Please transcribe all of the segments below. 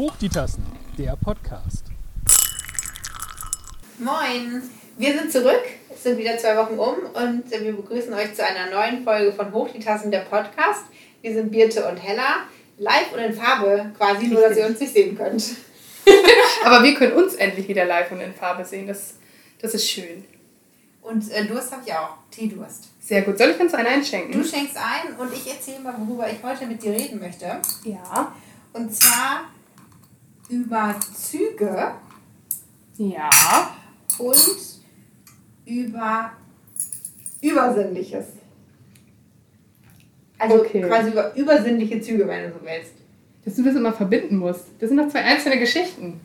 Hoch die Tassen, der Podcast. Moin, wir sind zurück, es sind wieder 2 Wochen um und wir begrüßen euch zu einer neuen Folge von Hoch die Tassen, der Podcast. Wir sind Birte und Hella, live und in Farbe quasi, nur dass ihr uns nicht sehen könnt. Aber wir können uns endlich wieder live und in Farbe sehen, das ist schön. Und Durst habe ich auch, Teedurst. Sehr gut, soll ich uns einen einschenken? Du schenkst ein und ich erzähle mal, worüber ich heute mit dir reden möchte. Ja. Und zwar über Züge. Ja. Und über Übersinnliches. Also okay. Quasi über übersinnliche Züge, wenn du so willst. Dass du das immer verbinden musst. Das sind doch 2 einzelne Geschichten.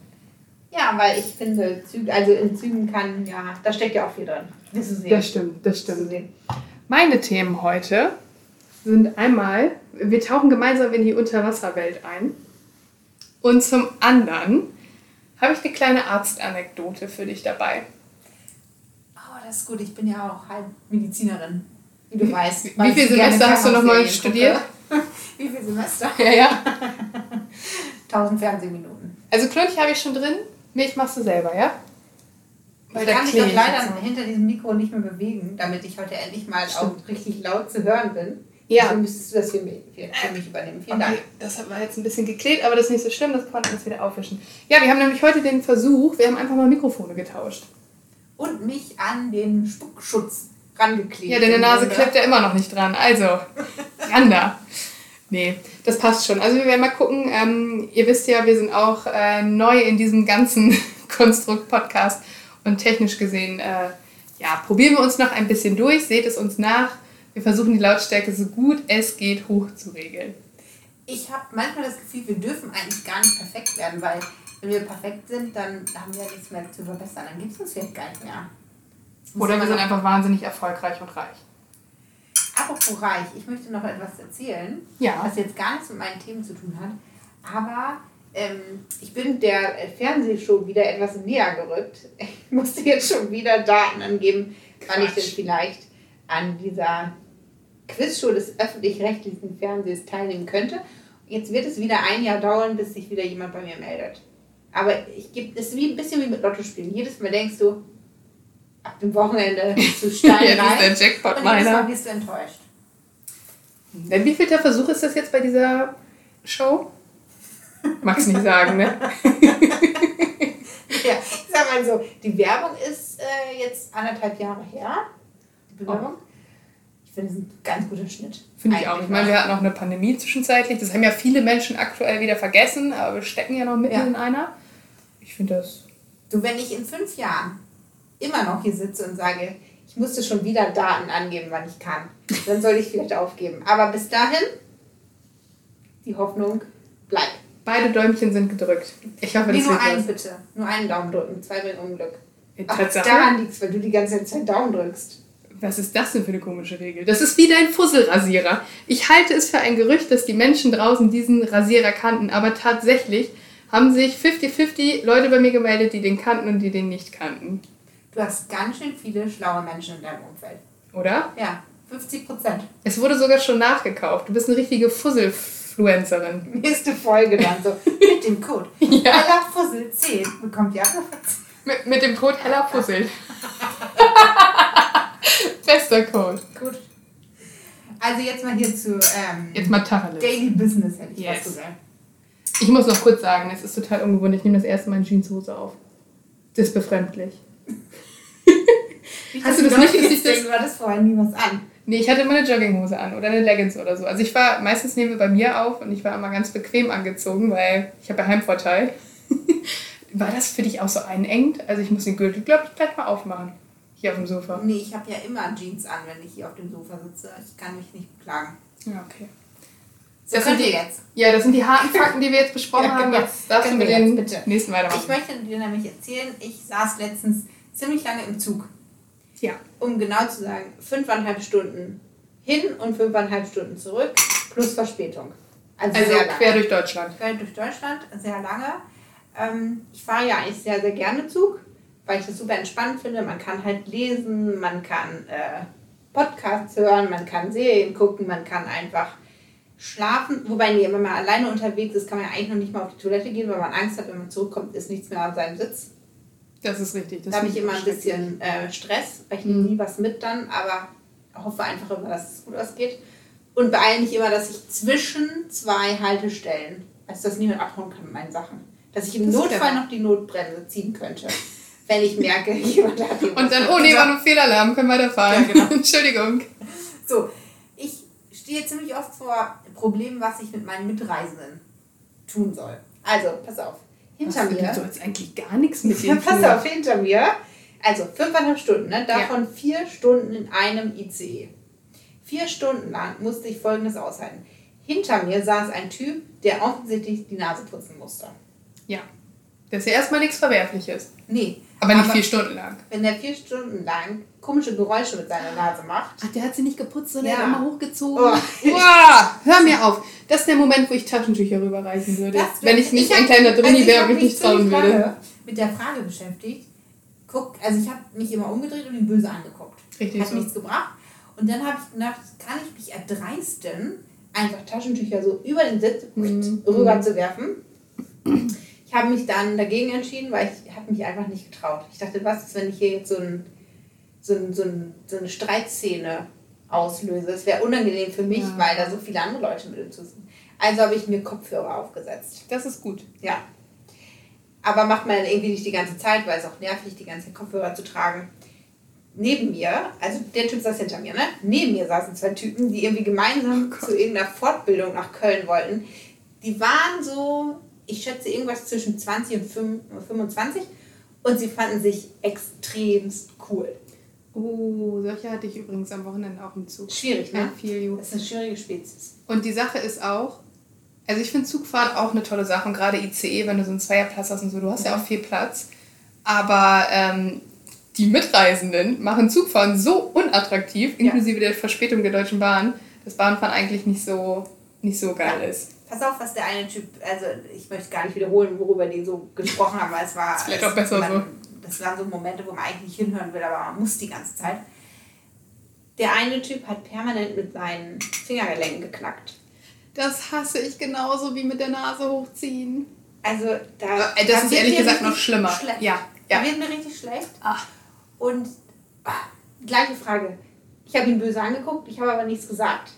Ja, weil ich finde, Züge, also in Zügen kann, ja, da steckt ja auch viel drin. Das stimmt. Meine Themen heute sind einmal, wir tauchen gemeinsam in die Unterwasserwelt ein. Und zum anderen habe ich eine kleine Arztanekdote für dich dabei. Oh, das ist gut. Ich bin ja auch halb Medizinerin, wie du weißt. Wie viele Semester hast du nochmal studiert? Wie viele Semester? Ja. 1000 Fernsehminuten. Also Klönchen habe ich schon drin. Milch machst du selber, ja? Ich kann mich doch leider hinter diesem Mikro nicht mehr bewegen, damit ich heute endlich mal auch richtig laut zu hören bin. Ja. Deswegen müsstest du das für mich übernehmen. Vielen Dank. Das hat man jetzt ein bisschen geklebt, aber das ist nicht so schlimm, das konnten wir jetzt wieder aufwischen. Ja, wir haben nämlich heute den Versuch, wir haben einfach mal Mikrofone getauscht. Und mich an den Spuckschutz rangeklebt. Ja, deine Nase klebt ja immer noch nicht dran. Also, ran da. Nee, das passt schon. Also wir werden mal gucken. Ihr wisst ja, wir sind auch neu in diesem ganzen Konstrukt-Podcast. Und technisch gesehen, probieren wir uns noch ein bisschen durch, seht es uns nach. Wir versuchen die Lautstärke so gut es geht hoch zu regeln. Ich habe manchmal das Gefühl, wir dürfen eigentlich gar nicht perfekt werden, weil wenn wir perfekt sind, dann haben wir ja nichts mehr zu verbessern. Dann gibt es uns vielleicht gar nicht mehr. Oder wir sind einfach wahnsinnig erfolgreich und reich. Apropos reich, ich möchte noch etwas erzählen, was jetzt gar nichts mit meinen Themen zu tun hat, aber... ich bin der Fernsehshow wieder etwas näher gerückt. Ich musste jetzt schon wieder Daten angeben, wann ich denn vielleicht an dieser Quizshow des öffentlich-rechtlichen Fernsehens teilnehmen könnte. Jetzt wird es wieder ein Jahr dauern, bis sich wieder jemand bei mir meldet. Aber es ist ein bisschen wie mit Lottospielen. Jedes Mal denkst du, ab dem Wochenende zu steil rein. Ja, ist der Jackpot meiner. Und jedes Mal bist du enttäuscht. Denn wie viel der Versuch ist das jetzt bei dieser Show? Mag's nicht sagen, ne? Ja, ich sag mal so, die Werbung ist jetzt 1,5 Jahre her. Die Bewerbung. Oh. Ich finde, es ist ein ganz guter Schnitt. Finde ich auch. Ich meine, wir hatten auch eine Pandemie zwischenzeitlich. Das haben ja viele Menschen aktuell wieder vergessen, aber wir stecken ja noch mitten in einer. Ich finde das... Du, wenn ich in 5 Jahren immer noch hier sitze und sage, ich musste schon wieder Daten angeben, wann ich kann, dann sollte ich vielleicht aufgeben. Aber bis dahin, die Hoffnung bleibt. Beide Däumchen sind gedrückt. Ich hoffe, das nur einen bitte. Nur einen Daumen drücken. 2 bringen Unglück. Daran liegt es, weil du die ganze Zeit Daumen drückst. Was ist das denn für eine komische Regel? Das ist wie dein Fusselrasierer. Ich halte es für ein Gerücht, dass die Menschen draußen diesen Rasierer kannten. Aber tatsächlich haben sich 50-50 Leute bei mir gemeldet, die den kannten und die den nicht kannten. Du hast ganz schön viele schlaue Menschen in deinem Umfeld. Oder? Ja, 50%. Es wurde sogar schon nachgekauft. Du bist eine richtige Fusselfluencerin. Nächste Folge dann so. Mit dem Code HellaFussel 10 bekommt ihr mit dem Code HellaFussel. Bester Code. Gut. Also jetzt mal hier zu jetzt mal Daily Business, hätte ich was gesagt. Ich muss noch kurz sagen, es ist total ungewohnt. Ich nehme das erste Mal in Jeanshose auf. Das ist befremdlich. Hast du das nicht gesehen? War das vorher niemals an? Nee, ich hatte immer eine Jogginghose an oder eine Leggings oder so. Also ich war, meistens nehmen wir bei mir auf und ich war immer ganz bequem angezogen, weil ich habe ja Heimvorteil. War das für dich auch so einengend? Also ich muss den Gürtel, glaube ich, gleich mal aufmachen. Hier auf dem Sofa. Nee, ich habe ja immer Jeans an, wenn ich hier auf dem Sofa sitze. Ich kann mich nicht beklagen. Ja, okay. So, das sind die jetzt. Ja, das sind die harten Fakten, die wir jetzt besprochen haben. Jetzt darfst du mit den nächsten weitermachen. Ich möchte dir nämlich erzählen, ich saß letztens ziemlich lange im Zug. Ja. Um genau zu sagen, 5,5 Stunden hin und 5,5 Stunden zurück, plus Verspätung. Also quer durch Deutschland. Quer durch Deutschland, sehr lange. Ich fahre ja eigentlich sehr, sehr gerne Zug, weil ich das super entspannend finde. Man kann halt lesen, man kann Podcasts hören, man kann Serien gucken, man kann einfach schlafen, wobei, nee, wenn man alleine unterwegs ist, kann man ja eigentlich noch nicht mal auf die Toilette gehen, weil man Angst hat, wenn man zurückkommt, ist nichts mehr an seinem Sitz. Das ist richtig. Das da habe ich immer ein bisschen Stress, weil ich nehme nie was mit dann, aber hoffe einfach immer, dass es gut ausgeht. Und beeile mich immer, dass ich zwischen zwei Haltestellen, also dass niemand abhauen kann mit meinen Sachen, dass ich im Notfall noch die Notbremse ziehen könnte, wenn ich merke, jemand hat jemand. Und dann, oh nee, war nur Fehlalarm, können weiterfahren. Ja, genau. Entschuldigung. So, ich stehe ziemlich oft vor Problemen, was ich mit meinen Mitreisenden tun soll. Also, pass auf. Hinter mir. Du sollst eigentlich gar nichts mit dem tun. Pass auf, hinter mir. Also, 5,5 Stunden, ne? Davon 4 Stunden in einem ICE. 4 Stunden lang musste ich Folgendes aushalten. Hinter mir saß ein Typ, der offensichtlich die Nase putzen musste. Ja. Das ist ja erstmal nichts Verwerfliches. Nee. Aber nicht 4 Stunden lang. Wenn der 4 Stunden lang komische Geräusche mit seiner Nase macht. Ach, der hat sie nicht geputzt, sondern er hat immer hochgezogen. Oh. Uah, hör mir auf. Das ist der Moment, wo ich Taschentücher rüberreichen würde. Wenn ich nicht ein kleiner Drini wäre und mich nicht trauen würde. Mit der Frage beschäftigt. Guck, also ich habe mich immer umgedreht und ihn böse angeguckt. Richtig. Hat nichts gebracht. Und dann habe ich gedacht, kann ich mich erdreisten, einfach Taschentücher so über den Sitz rüber zu werfen? Ich habe mich dann dagegen entschieden, weil ich habe mich einfach nicht getraut. Ich dachte, was ist, wenn ich hier jetzt so eine Streitszene auslöse? Das wäre unangenehm für mich, weil da so viele andere Leute mit im Zug sind. Also habe ich mir Kopfhörer aufgesetzt. Das ist gut. Ja. Aber macht man irgendwie nicht die ganze Zeit, weil es auch nervig, die ganze Kopfhörer zu tragen. Neben mir, also der Typ saß hinter mir, ne? Neben mir saßen 2 Typen, die irgendwie gemeinsam zu irgendeiner Fortbildung nach Köln wollten. Die waren so, ich schätze, irgendwas zwischen 20 und 25 und sie fanden sich extremst cool. Oh, solche hatte ich übrigens am Wochenende auch im Zug. Schwierig, ne? Das ist eine schwierige Spezies. Und die Sache ist auch, also ich finde Zugfahren auch eine tolle Sache und gerade ICE, wenn du so einen Zweierplatz hast und so, du hast ja auch viel Platz, aber die Mitreisenden machen Zugfahren so unattraktiv, inklusive der Verspätung der Deutschen Bahn, dass Bahnfahren eigentlich nicht so geil ist. Pass auf, was der eine Typ, also ich möchte gar nicht wiederholen, worüber die so gesprochen haben, weil es war... Vielleicht auch besser so. Das waren so Momente, wo man eigentlich nicht hinhören will, aber man muss die ganze Zeit. Der eine Typ hat permanent mit seinen Fingergelenken geknackt. Das hasse ich genauso wie mit der Nase hochziehen. Also das ist ehrlich gesagt noch schlimmer. Schlecht. Ja. Da wird mir richtig schlecht. Ach. Und gleiche Frage. Ich habe ihn böse angeguckt, ich habe aber nichts gesagt.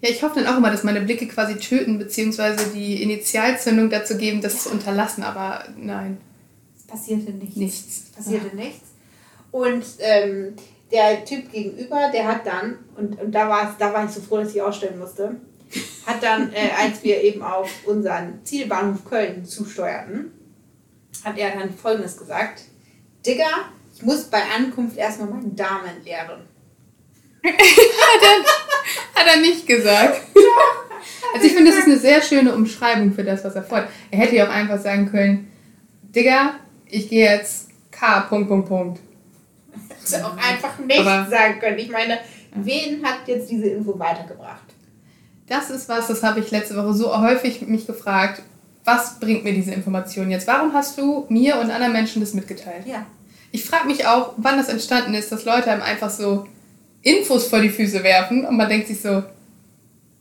Ja, ich hoffe dann auch immer, dass meine Blicke quasi töten, beziehungsweise die Initialzündung dazu geben, das zu unterlassen, aber nein. Es passierte nichts. Nichts. Und der Typ gegenüber, der hat dann, und da war ich so froh, dass ich ausstellen musste, hat dann, als wir eben auf unseren Zielbahnhof Köln zusteuerten, hat er dann Folgendes gesagt. Digga, ich muss bei Ankunft erstmal meinen Darm entleeren. Hat er nicht gesagt. Also ich finde, das ist eine sehr schöne Umschreibung für das, was er vorhat. Er hätte ja auch einfach sagen können, Digga, ich gehe jetzt K... Hätte auch einfach nichts sagen können. Ich meine, wen hat jetzt diese Info weitergebracht? Das ist was, das habe ich letzte Woche so häufig mich gefragt. Was bringt mir diese Information jetzt? Warum hast du mir und anderen Menschen das mitgeteilt? Ja. Ich frage mich auch, wann das entstanden ist, dass Leute einem einfach so Infos vor die Füße werfen und man denkt sich so,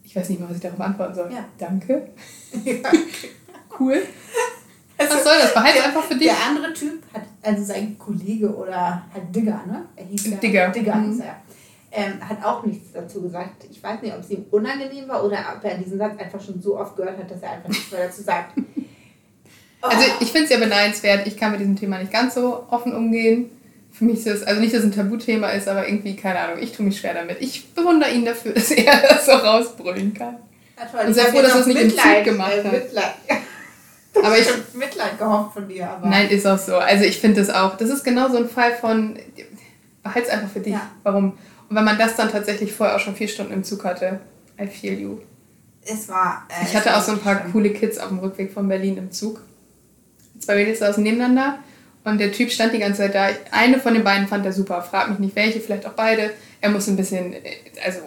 ich weiß nicht mal, was ich darauf antworten soll. Ja. Danke. Ja. Cool. Also, was soll das? Behalte es einfach für dich. Der andere Typ hat, also sein Kollege oder halt Digger, ne? Er hieß ja Digger. Hat auch nichts dazu gesagt. Ich weiß nicht, ob es ihm unangenehm war oder ob er diesen Satz einfach schon so oft gehört hat, dass er einfach nichts mehr dazu sagt. Oh. Also ich finde es ja beneidenswert. Ich kann mit diesem Thema nicht ganz so offen umgehen. Für mich ist das, also nicht, dass es ein Tabuthema ist, aber irgendwie, keine Ahnung, ich tue mich schwer damit. Ich bewundere ihn dafür, dass er das so rausbrüllen kann. Ja, toll. Und sehr froh, dass er es nicht im Zug gemacht hat. Aber ich habe Mitleid gehofft von dir. Aber nein, ist auch so. Also ich finde das auch. Das ist genau so ein Fall von, behalte es einfach für dich. Ja. Warum? Und wenn man das dann tatsächlich vorher auch schon 4 Stunden im Zug hatte, I feel you. Es war... ich hatte auch so ein paar coole Kids auf dem Rückweg von Berlin im Zug. 2 Mädels saßen nebeneinander und der Typ stand die ganze Zeit da. Eine von den beiden fand er super. Frag mich nicht welche, vielleicht auch beide. Er muss ein bisschen, also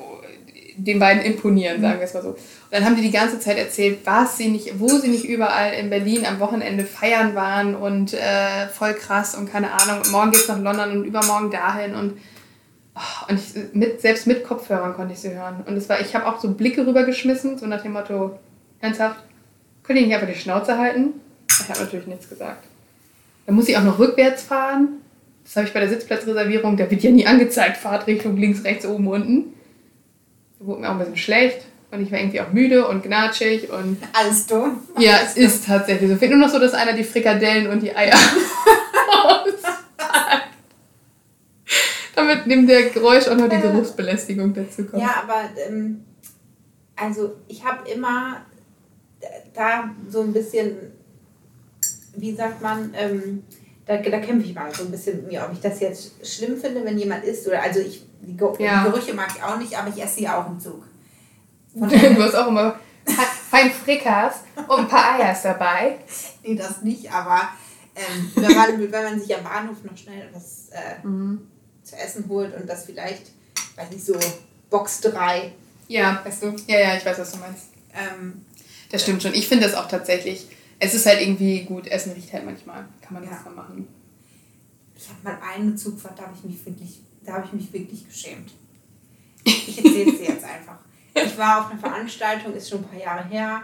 den beiden imponieren, sagen wir es mal so. Und dann haben die ganze Zeit erzählt, wo sie nicht überall in Berlin am Wochenende feiern waren und voll krass und keine Ahnung. Und morgen geht's nach London und übermorgen dahin und Und ich, selbst mit Kopfhörern konnte ich sie hören. Und es war, ich habe auch so Blicke rübergeschmissen, so nach dem Motto, ernsthaft, könnt ihr nicht einfach die Schnauze halten? Ich habe natürlich nichts gesagt. Dann muss ich auch noch rückwärts fahren. Das habe ich bei der Sitzplatzreservierung, da wird ja nie angezeigt, Fahrtrichtung links, rechts, oben, unten. Da wurde mir auch ein bisschen schlecht. Und ich war irgendwie auch müde und gnatschig und... Alles dumm. Ja, es ist tatsächlich so. Fehlt nur noch so, dass einer die Frikadellen und die Eier austeilt. Damit neben der Geräusch auch noch die Geruchsbelästigung dazu kommt. Ja, aber also ich habe immer da so ein bisschen, wie sagt man, da kämpfe ich mal so ein bisschen mit mir, ob ich das jetzt schlimm finde, wenn jemand isst. Oder, also ich, die Gerüche mag ich auch nicht, aber ich esse sie auch im Zug. Du hast auch immer fein Frickers und ein paar Eiers dabei. Nee, das nicht, aber wenn man sich am Bahnhof noch schnell was zu essen holt und das vielleicht, weiß nicht, so Box 3. Ja, weißt du? Ja, ich weiß, was du meinst. Das stimmt schon. Ich finde das auch tatsächlich. Es ist halt irgendwie gut, Essen riecht halt manchmal. Kann man das mal machen. Ich habe mal einen Zugfahrt, da habe ich mich wirklich geschämt. Ich erzähle es dir jetzt einfach. Ich war auf einer Veranstaltung, ist schon ein paar Jahre her,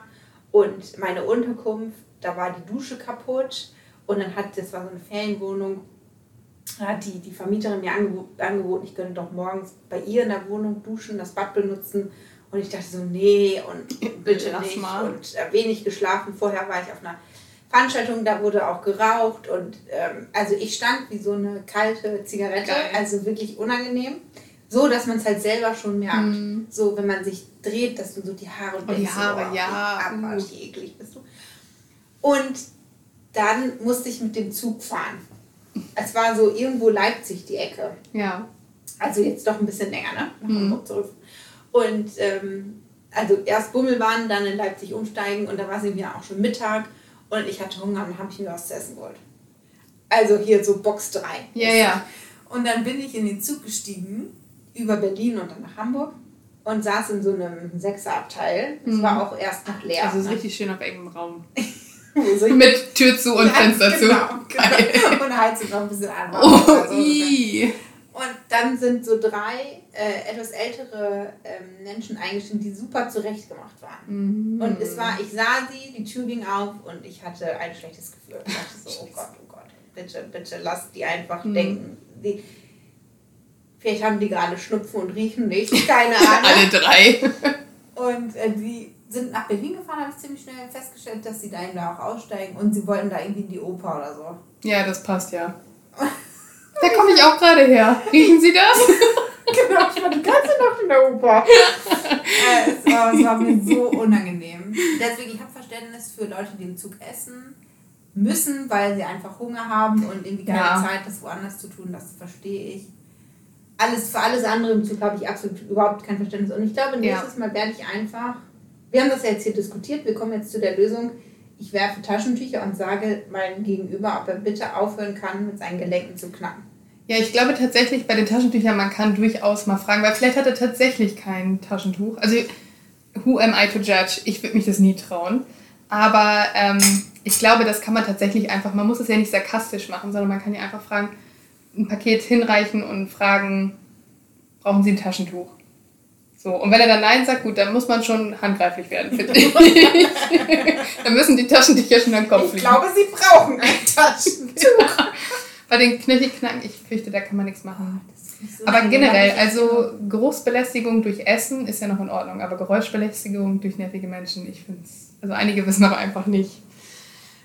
und meine Unterkunft, da war die Dusche kaputt und dann das war so eine Ferienwohnung, da hat die Vermieterin mir angeboten, ich könnte doch morgens bei ihr in der Wohnung duschen, das Bad benutzen, und ich dachte so, nee, und bitte nicht, und wenig geschlafen. Vorher war ich auf einer Veranstaltung, da wurde auch geraucht und also ich stand wie so eine kalte Zigarette, geil. Also wirklich unangenehm. So, dass man es halt selber schon merkt. Mm. So, wenn man sich dreht, dass du so die Haare... Oh, die Haare, so, abartig eklig bist du. Und dann musste ich mit dem Zug fahren. Es war so irgendwo Leipzig, die Ecke. Ja. Also jetzt doch ein bisschen länger, ne? Nach Hamburg zurück. Und also erst Bummelbahn, dann in Leipzig umsteigen. Und da war es eben ja auch schon Mittag. Und ich hatte Hunger und habe ich mir was zu essen geholt. Also hier so Box 3. Ja, ja. Und dann bin ich in den Zug gestiegen... über Berlin und dann nach Hamburg und saß in so einem 6er-Abteil. Das war auch erst noch leer. Also es ist richtig schön auf engem Raum. Mit Tür zu und Fenster zu. Genau. Und Heizung noch ein bisschen an. Und dann sind so drei etwas ältere Menschen eingestiegen, die super zurechtgemacht waren. Mhm. Und ich sah sie, die Tür ging auf und ich hatte ein schlechtes Gefühl. Ich dachte so, oh Gott, bitte lasst die einfach denken. Vielleicht haben die gerade Schnupfen und riechen nicht. Keine Ahnung. Alle drei. Und die sind nach Berlin gefahren, habe ich ziemlich schnell festgestellt, dass sie da auch aussteigen. Und sie wollten da irgendwie in die Oper oder so. Ja, das passt ja. Da komme ich auch gerade her. Riechen Sie das? Genau, ich war die ganze Nacht in der Oper. Es war mir so unangenehm. Deswegen, ich habe Verständnis für Leute, die im Zug essen müssen, weil sie einfach Hunger haben und irgendwie keine Zeit, das woanders zu tun. Das verstehe ich. Für alles andere im Zug habe ich absolut überhaupt kein Verständnis. Und ich glaube, nächstes Mal werde ich einfach... Wir haben das ja jetzt hier diskutiert. Wir kommen jetzt zu der Lösung. Ich werfe Taschentücher und sage meinem Gegenüber, ob er bitte aufhören kann, mit seinen Gelenken zu knacken. Ja, ich glaube tatsächlich bei den Taschentüchern, man kann durchaus mal fragen, weil vielleicht hat er tatsächlich kein Taschentuch. Also, who am I to judge? Ich würde mich das nie trauen. Aber ich glaube, das kann man tatsächlich einfach... Man muss es ja nicht sarkastisch machen, sondern man kann ja einfach fragen... ein Paket hinreichen und fragen, brauchen Sie ein Taschentuch? So, und wenn er dann Nein sagt, gut, dann muss man schon handgreiflich werden, finde ich. Dann müssen die Taschentücher schon an den Kopf fliegen. Ich glaube, Sie brauchen ein Taschentuch. Ja. Bei den Knöchelknacken, ich fürchte, da kann man nichts machen. So. Aber generell, also Geruchsbelästigung durch Essen ist ja noch in Ordnung, aber Geräuschbelästigung durch nervige Menschen, ich finde es, also einige wissen aber einfach nicht.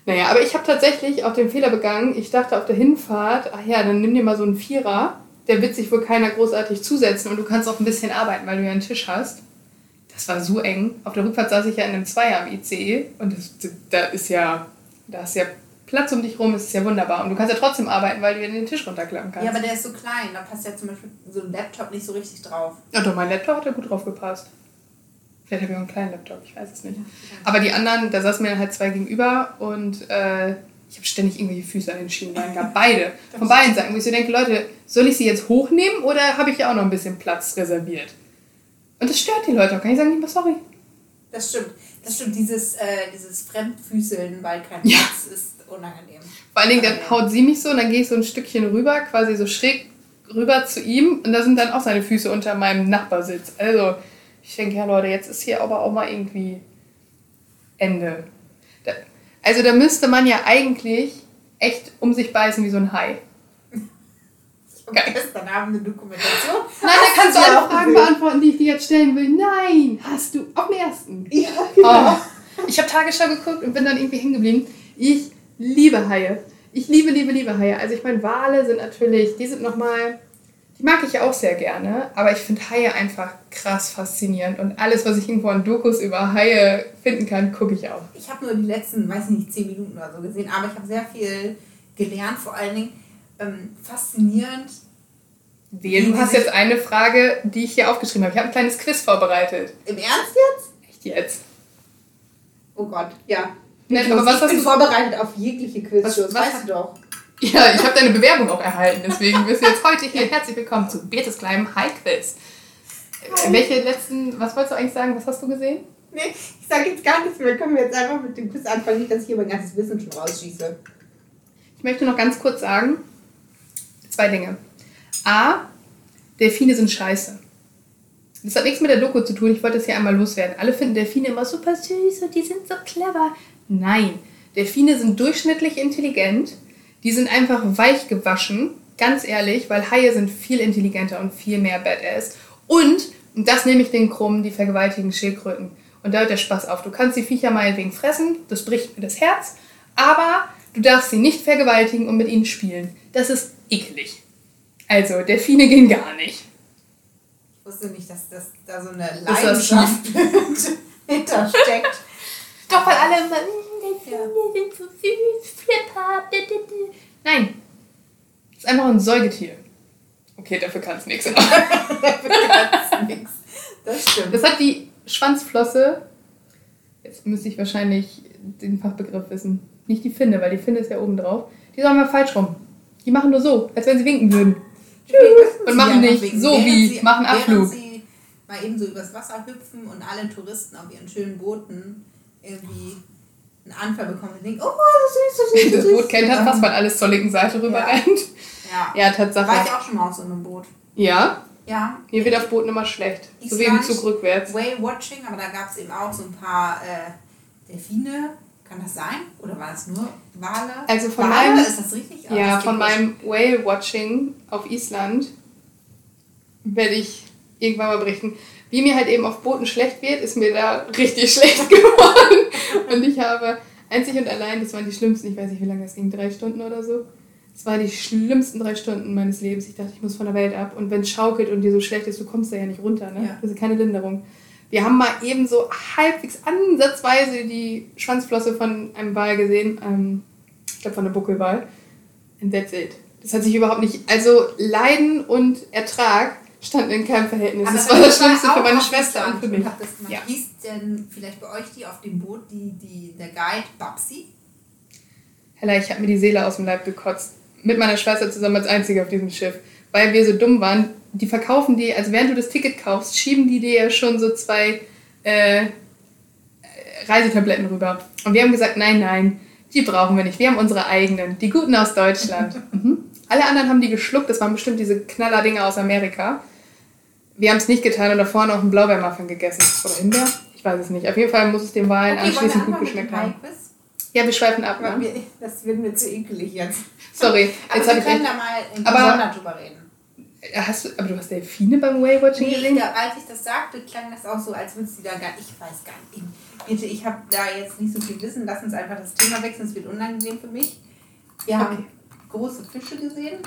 Naja, aber ich habe tatsächlich auch den Fehler begangen. Ich dachte auf der Hinfahrt, ach ja, dann nimm dir mal so einen Vierer. Der wird sich wohl keiner großartig zusetzen und du kannst auch ein bisschen arbeiten, weil du ja einen Tisch hast. Das war so eng. Auf der Rückfahrt saß ich ja in einem Zweier am ICE und da ist ja Platz um dich rum, das ist ja wunderbar. Und du kannst ja trotzdem arbeiten, weil du ja den Tisch runterklappen kannst. Ja, aber der ist so klein, da passt ja zum Beispiel so ein Laptop nicht so richtig drauf. Ja doch, mein Laptop hat ja gut drauf gepasst. Vielleicht habe ich auch einen kleinen Laptop, ich weiß es nicht. Aber die anderen, da saßen mir dann halt zwei gegenüber und ich habe ständig irgendwelche Füße an den Schienbeinen gehabt. Beide. Von beiden Seiten. Wo ich so denke, Leute, soll ich sie jetzt hochnehmen oder habe ich ja auch noch ein bisschen Platz reserviert? Und das stört die Leute auch. Kann ich sagen, lieber sorry. Das stimmt. Dieses Fremdfüßeln, weil kein Platz ist unangenehm. Vor allen Dingen, dann haut sie mich so und dann gehe ich so ein Stückchen rüber, quasi so schräg rüber zu ihm und da sind dann auch seine Füße unter meinem Nachbarsitz. Also ich denke, ja Leute, jetzt ist hier aber auch mal irgendwie Ende. Also da müsste man ja eigentlich echt um sich beißen wie so ein Hai. Ich habe gestern Abend eine Dokumentation. Nein, da kannst du alle Fragen beantworten, die ich dir jetzt stellen will. Nein, hast du am ersten. Ja, genau. Oh. Ich habe Tagesschau geguckt und bin dann irgendwie hängen geblieben. Ich liebe Haie. Ich liebe Haie. Also ich meine, Wale sind natürlich, die sind nochmal, die mag ich ja auch sehr gerne, aber ich finde Haie einfach krass faszinierend und alles, was ich irgendwo an Dokus über Haie finden kann, gucke ich auch. Ich habe nur die letzten, 10 Minuten oder so gesehen, aber ich habe sehr viel gelernt, vor allen Dingen faszinierend. Du hast jetzt eine Frage, die ich hier aufgeschrieben habe. Ich habe ein kleines Quiz vorbereitet. Im Ernst jetzt? Echt jetzt? Oh Gott, ja. Nein, aber was ich bin vorbereitet auf jegliche Quizshows, weißt du doch. Ja, ich habe deine Bewerbung auch erhalten, deswegen bist du jetzt heute hier. Herzlich willkommen zu Birtes kleinem Hai-Quiz. Welche letzten, was wolltest du eigentlich sagen, was hast du gesehen? Nee, ich sage jetzt gar nichts mehr, können wir jetzt einfach mit dem Quiz anfangen, nicht, dass ich hier mein ganzes Wissen schon rausschieße. Ich möchte noch ganz kurz sagen, 2 Dinge. A, Delfine sind scheiße. Das hat nichts mit der Doku zu tun, ich wollte das hier einmal loswerden. Alle finden Delfine immer super süß und die sind so clever. Nein, Delfine sind durchschnittlich intelligent, die sind einfach weich gewaschen, ganz ehrlich, weil Haie sind viel intelligenter und viel mehr Badass. Und das nehme ich den Krummen, die vergewaltigen Schildkröten. Und da hört der Spaß auf. Du kannst die Viecher meinetwegen fressen, das bricht mir das Herz, aber du darfst sie nicht vergewaltigen und mit ihnen spielen. Das ist eklig. Also, Delfine gehen gar nicht. Ich wusste nicht, dass das da so eine Leidenschaft hintersteckt. Doch, weil alle immer, Delfine sind so süß, Flipper. Nein, das ist einfach ein Säugetier. Okay, dafür kann es nichts. Das stimmt. Das hat die Schwanzflosse, jetzt müsste ich wahrscheinlich den Fachbegriff wissen, nicht die Finne, weil die Finne ist ja oben drauf. Die sagen mal falsch rum. Die machen nur so, als wenn sie winken würden. Tschüss. Und machen nicht so wie, machen Abflug. Sie mal eben so übers Wasser hüpfen und alle Touristen auf ihren schönen Booten irgendwie einen Anfall bekommen und denken, oh, das ist süß. Das Boot kennt das, weil alles zur linken Seite rüber rennt. Ja, Tatsache. War ich auch schon mal auf so einem Boot. Ja? Ja. Mir wird auf Booten immer schlecht. So wie im Zug rückwärts. Whale-Watching, aber da gab es eben auch so ein paar Delfine. Kann das sein? Oder waren es nur Wale? Also von Wale, ist das richtig? Aber ja, von meinem Whale-Watching auf Island werde ich irgendwann mal berichten. Wie mir halt eben auf Booten schlecht wird, ist mir da richtig schlecht geworden. Und ich habe einzig und allein, das waren die schlimmsten, ich weiß nicht, wie lange das ging, 3 Stunden oder so. Das waren die schlimmsten 3 Stunden meines Lebens. Ich dachte, ich muss von der Welt ab. Und wenn es schaukelt und dir so schlecht ist, du kommst da ja nicht runter, ne? Ja. Das ist keine Linderung. Wir haben mal eben so halbwegs ansatzweise die Schwanzflosse von einem Wal gesehen. Ich glaube, von einem Buckelwal. And that's it. Das hat sich überhaupt nicht... Also Leiden und Ertrag standen in keinem Verhältnis. Aber das war das Schlimmste für meine Schwester und für mich. Ja. Hieß denn vielleicht bei euch die auf dem Boot, der Guide Babsi? Hella, ich habe mir die Seele aus dem Leib gekotzt. Mit meiner Schwester zusammen als Einzige auf diesem Schiff. Weil wir so dumm waren, die verkaufen dir, also während du das Ticket kaufst, schieben die dir ja schon so 2 Reisetabletten rüber. Und wir haben gesagt, nein, die brauchen wir nicht. Wir haben unsere eigenen, die guten aus Deutschland. Mhm. Alle anderen haben die geschluckt, das waren bestimmt diese Knallerdinger aus Amerika. Wir haben es nicht getan und da vorne auch einen Blaubeermuffin gegessen. Oder Himbeer? Ich weiß es nicht. Auf jeden Fall muss es den Wahlen anschließend gut geschmeckt haben. Ja, wir schweifen ab. Ne? Das wird mir zu ekelig jetzt. Sorry. Jetzt aber wir können da mal in Gesonder drüber reden. Aber du hast Delfine beim Whale-Watching gesehen? Ja, als ich das sagte, klang das auch so, als würdest du da gar nicht... Ich weiß gar nicht. Bitte, ich habe da jetzt nicht so viel Wissen. Lass uns einfach das Thema wechseln. Es wird unangenehm für mich. Wir haben große Fische gesehen.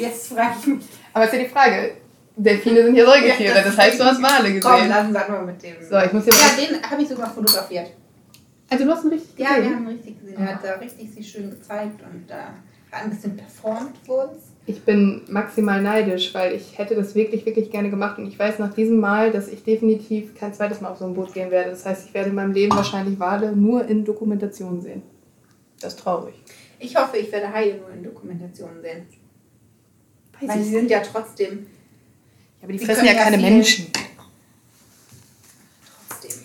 Jetzt frage ich mich... Aber ist ja die Frage. Delfine sind ja Säugetiere. Das heißt, du hast Wale gesehen. Komm, lass uns einfach mit dem... So, ich muss hier den habe ich sogar fotografiert. Also du hast ihn richtig gesehen? Ja, wir haben ihn richtig gesehen. Er hat da richtig sich schön gezeigt und da hat ein bisschen performt für uns. Ich bin maximal neidisch, weil ich hätte das wirklich, wirklich gerne gemacht. Und ich weiß nach diesem Mal, dass ich definitiv kein zweites Mal auf so ein Boot gehen werde. Das heißt, ich werde in meinem Leben wahrscheinlich Wale nur in Dokumentationen sehen. Das ist traurig. Ich hoffe, ich werde Haie nur in Dokumentationen sehen. Weil sie sind ja trotzdem... Ja, aber die fressen ja keine Menschen.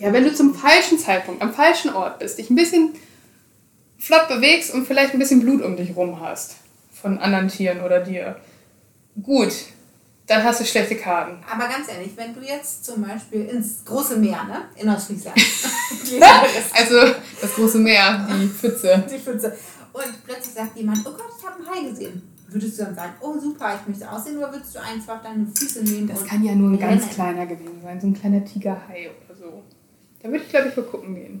Ja, wenn du zum falschen Zeitpunkt, am falschen Ort bist, dich ein bisschen flott bewegst und vielleicht ein bisschen Blut um dich rum hast von anderen Tieren oder dir, Gut, dann hast du schlechte Karten. Aber ganz ehrlich, wenn du jetzt zum Beispiel ins große Meer, ne? In Ostfriesland. Also das große Meer, die Pfütze. Die Pfütze. Und plötzlich sagt jemand, oh Gott, ich habe einen Hai gesehen. Würdest du dann sagen, oh super, ich möchte aussehen, oder würdest du einfach deine Füße nehmen? Das kann ja nur ein ganz kleiner gewesen sein, so ein kleiner Tigerhai oder so. Da würde ich, glaube ich, mal gucken gehen.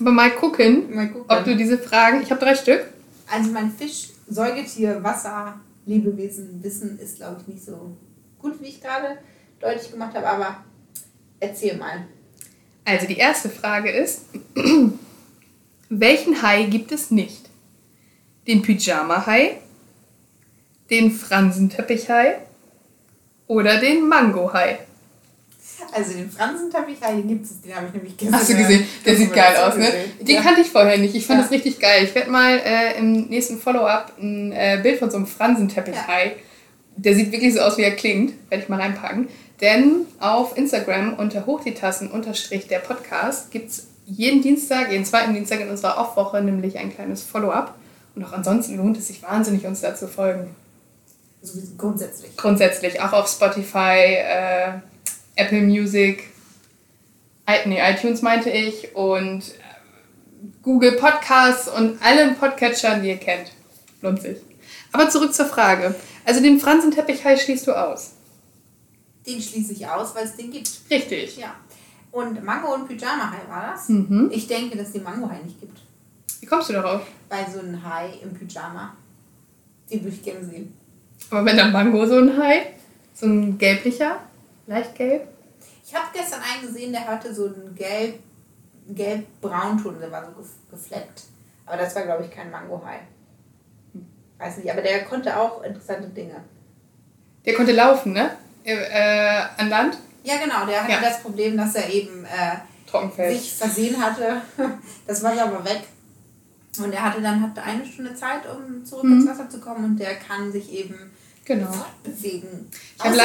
Aber mal gucken, ob du diese Fragen... Ich habe 3 Stück. Also mein Fisch, Säugetier, Wasser, Lebewesen, Wissen ist, glaube ich, nicht so gut, wie ich gerade deutlich gemacht habe, aber erzähl mal. Also die erste Frage ist, welchen Hai gibt es nicht? Den Pyjama-Hai, den Fransenteppich-Hai oder den Mango-Hai? Also den Fransenteppich-Hai gibt es, den habe ich nämlich gesehen. Hast du gesehen? Der sieht geil aus, ne? Den kannte ich vorher nicht. Ich fand das richtig geil. Ich werde mal im nächsten Follow-up ein Bild von so einem Fransenteppich-Hai. Ja. Der sieht wirklich so aus, wie er klingt. Werde ich mal reinpacken. Denn auf Instagram unter hochdietassen_der_podcast gibt es jeden zweiten Dienstag in unserer Off-Woche nämlich ein kleines Follow-up. Und auch ansonsten lohnt es sich wahnsinnig, uns da zu folgen. Also grundsätzlich. Grundsätzlich, auch auf Spotify, Apple Music, iTunes meinte ich, und Google Podcasts und allen Podcatchern, die ihr kennt. Lohnt sich. Aber zurück zur Frage. Also den Fransenteppich-Hai schließt du aus? Den schließe ich aus, weil es den gibt. Richtig. Ja. Und Mango- und Pyjama-Hai war das? Mhm. Ich denke, dass es den Mango-Hai nicht gibt. Wie kommst du darauf? Weil so ein Hai im Pyjama, den würde ich gerne sehen. Aber wenn der Mango so ein Hai, so ein gelblicher, leicht gelb? Ich habe gestern einen gesehen, der hatte so einen gelb-braun-Ton, der war so gefleckt. Aber das war, glaube ich, kein Mango-Hai. Weiß nicht, aber der konnte auch interessante Dinge. Der konnte laufen, ne? An Land? Ja, genau, der hatte das Problem, dass er eben sich versehen hatte. Das Wasser war weg. Und er hatte 1 Stunde Zeit, um zurück ins Wasser zu kommen, und der kann sich eben fortbewegen. Ich habe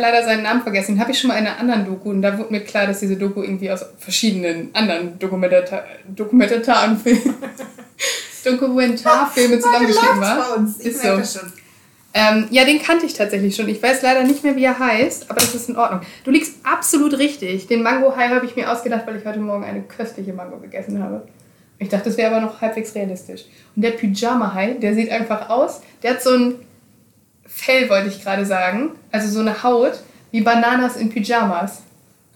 leider seinen Namen vergessen. Den habe ich schon mal in einer anderen Doku, und da wurde mir klar, dass diese Doku irgendwie aus verschiedenen anderen Dokumentarfilmen zusammengeschrieben war. Ist so. Das schon. Ja, den kannte ich tatsächlich schon. Ich weiß leider nicht mehr, wie er heißt, aber das ist in Ordnung. Du liegst absolut richtig. Den Mango-Hai habe ich mir ausgedacht, weil ich heute Morgen eine köstliche Mango gegessen habe. Ich dachte, das wäre aber noch halbwegs realistisch. Und der Pyjama-Hai, der sieht einfach aus, der hat so ein Fell, wollte ich gerade sagen, also so eine Haut, wie Bananas in Pyjamas.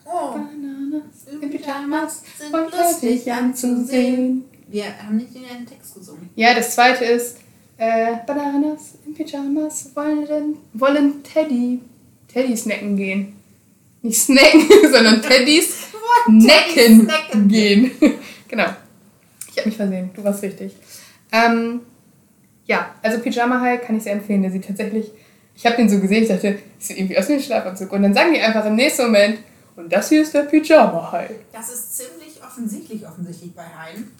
Oh, Bananas in Pyjamas sind lustig anzusehen. Wir haben nicht den Text gesungen. Ja, das zweite ist, Bananas in Pyjamas wollen Teddy snacken gehen. Nicht snacken, sondern Teddys snacken gehen. Genau. Ich habe mich versehen, du warst richtig. Ja, also Pyjama-Hai kann ich sehr empfehlen. Der sieht tatsächlich, ich habe den so gesehen, ich dachte, das sieht irgendwie aus wie ein Schlafanzug. Und dann sagen die einfach im nächsten Moment, und das hier ist der Pyjama-Hai. Das ist ziemlich offensichtlich bei Haien.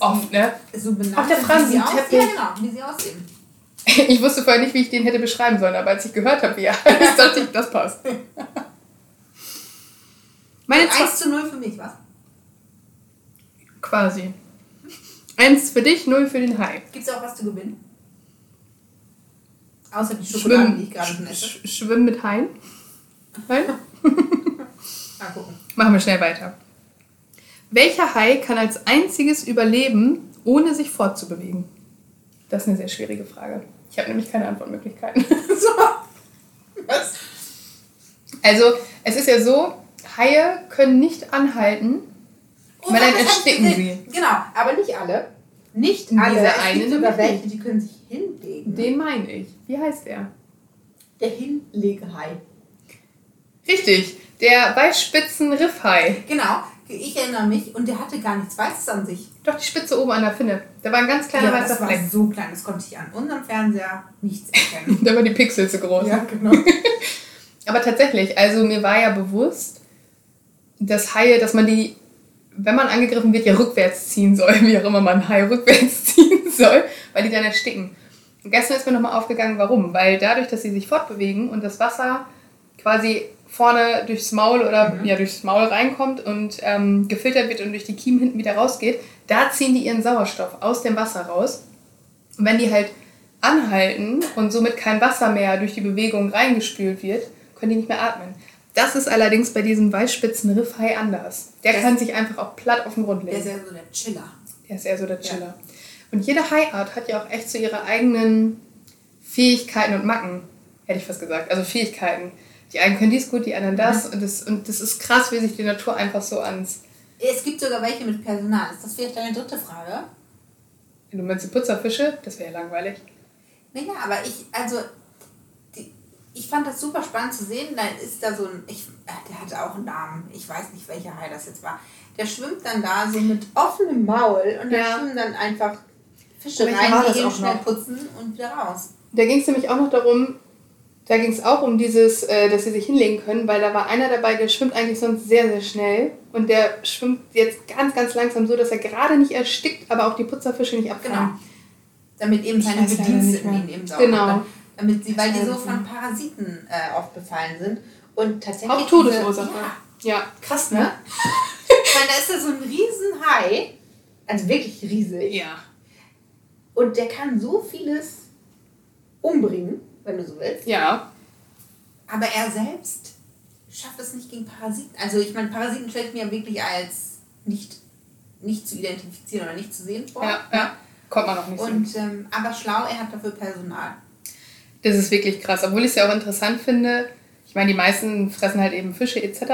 Oft, ne? So benannt, auch der Fransenteppich. Ja, genau, wie sie aussehen. Ich wusste vorher nicht, wie ich den hätte beschreiben sollen, aber als ich gehört habe, wie er heißt, dachte ich, das passt. 1:0 für mich, was? Quasi. 1 für dich, 0 für den Hai. Gibt's auch was zu gewinnen? Außer die Schokolade, die ich gerade schon esse. Schwimmen mit Haien? Nein? Mal gucken. Machen wir schnell weiter. Welcher Hai kann als einziges überleben, ohne sich fortzubewegen? Das ist eine sehr schwierige Frage. Ich habe nämlich keine Antwortmöglichkeiten. So. Was? Also, es ist ja so, Haie können nicht anhalten, weil dann ersticken sie. Genau, aber nicht alle. Nicht alle. Diese eine sogar welche, die können sich hinlegen. Den meine ich. Wie heißt der? Der Hinlegehai. Richtig, der Weißspitzen-Riff-Hai. Genau, ich erinnere mich. Und der hatte gar nichts Weißes an sich. Doch, die Spitze oben an der Finne. Da war ein ganz kleiner weißer Fleck. Das war so klein, das konnte ich an unserem Fernseher nichts erkennen. Da waren die Pixel zu groß. Ja, genau. Aber tatsächlich, also mir war ja bewusst, dass Haie, dass man die... wenn man angegriffen wird, ja rückwärts ziehen soll, wie auch immer man einen Hai rückwärts ziehen soll, weil die dann ersticken. Und gestern ist mir nochmal aufgegangen, warum. Weil dadurch, dass sie sich fortbewegen und das Wasser quasi vorne durchs Maul oder durchs Maul reinkommt und gefiltert wird und durch die Kiemen hinten wieder rausgeht, da ziehen die ihren Sauerstoff aus dem Wasser raus. Und wenn die halt anhalten und somit kein Wasser mehr durch die Bewegung reingespült wird, können die nicht mehr atmen. Das ist allerdings bei diesem Weißspitzen-Riff-Hai anders. Der kann sich einfach auch platt auf den Grund legen. Der ist eher so der Chiller. Ja. Und jede Haiart hat ja auch echt so ihre eigenen Fähigkeiten und Macken, hätte ich fast gesagt. Also Fähigkeiten. Die einen können dies gut, die anderen das. Und das ist krass, wie sich die Natur einfach so ans... Es gibt sogar welche mit Personal. Ist das vielleicht deine dritte Frage? Du meinst die Putzerfische? Das wäre ja langweilig. Naja, aber ich fand das super spannend zu sehen. Dann ist da so ein... der hatte auch einen Namen. Ich weiß nicht, welcher Hai das jetzt war. Der schwimmt dann da so mit offenem Maul und da schwimmen dann einfach Fische rein, die eben schnell putzen und wieder raus. Da ging es nämlich auch noch darum... Da ging es auch um dieses, dass sie sich hinlegen können, weil da war einer dabei, der schwimmt eigentlich sonst sehr, sehr schnell. Und der schwimmt jetzt ganz, ganz langsam so, dass er gerade nicht erstickt, aber auch die Putzerfische nicht abfallen. Genau. Damit eben keine Bediensteten ihn eben saugen. Genau. Weil die so von Parasiten oft befallen sind. Und tatsächlich auch Todesursache. Ja. Krass, ne? Ich meine, da ist ja so ein Riesenhai. Also wirklich riesig. Ja. Und der kann so vieles umbringen, wenn du so willst. Ja. Aber er selbst schafft es nicht gegen Parasiten. Also ich meine, Parasiten stellt mir wirklich als nicht zu identifizieren oder nicht zu sehen vor. Ja. Kommt man noch nicht so. Aber schlau, er hat dafür Personal. Das ist wirklich krass. Obwohl ich es ja auch interessant finde. Ich meine, die meisten fressen halt eben Fische etc.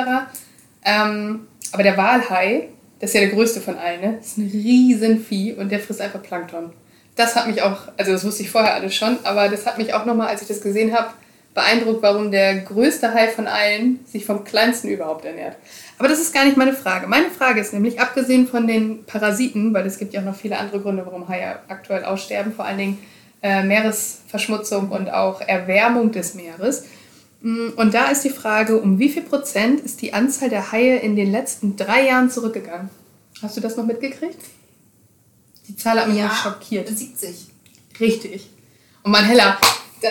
Aber der Walhai, das ist ja der größte von allen, ne? Das ist ein Riesenvieh und der frisst einfach Plankton. Das hat mich auch, also das wusste ich vorher alles schon, aber das hat mich auch nochmal, als ich das gesehen habe, beeindruckt, warum der größte Hai von allen sich vom kleinsten überhaupt ernährt. Aber das ist gar nicht meine Frage. Meine Frage ist nämlich, abgesehen von den Parasiten, weil es gibt ja auch noch viele andere Gründe, warum Haie aktuell aussterben, vor allen Dingen Meeresverschmutzung und auch Erwärmung des Meeres. Und da ist die Frage, um wie viel Prozent ist die Anzahl der Haie in den letzten 3 Jahren zurückgegangen? Hast du das noch mitgekriegt? Die Zahl hat mich schockiert. 70. Richtig. Und mein Heller,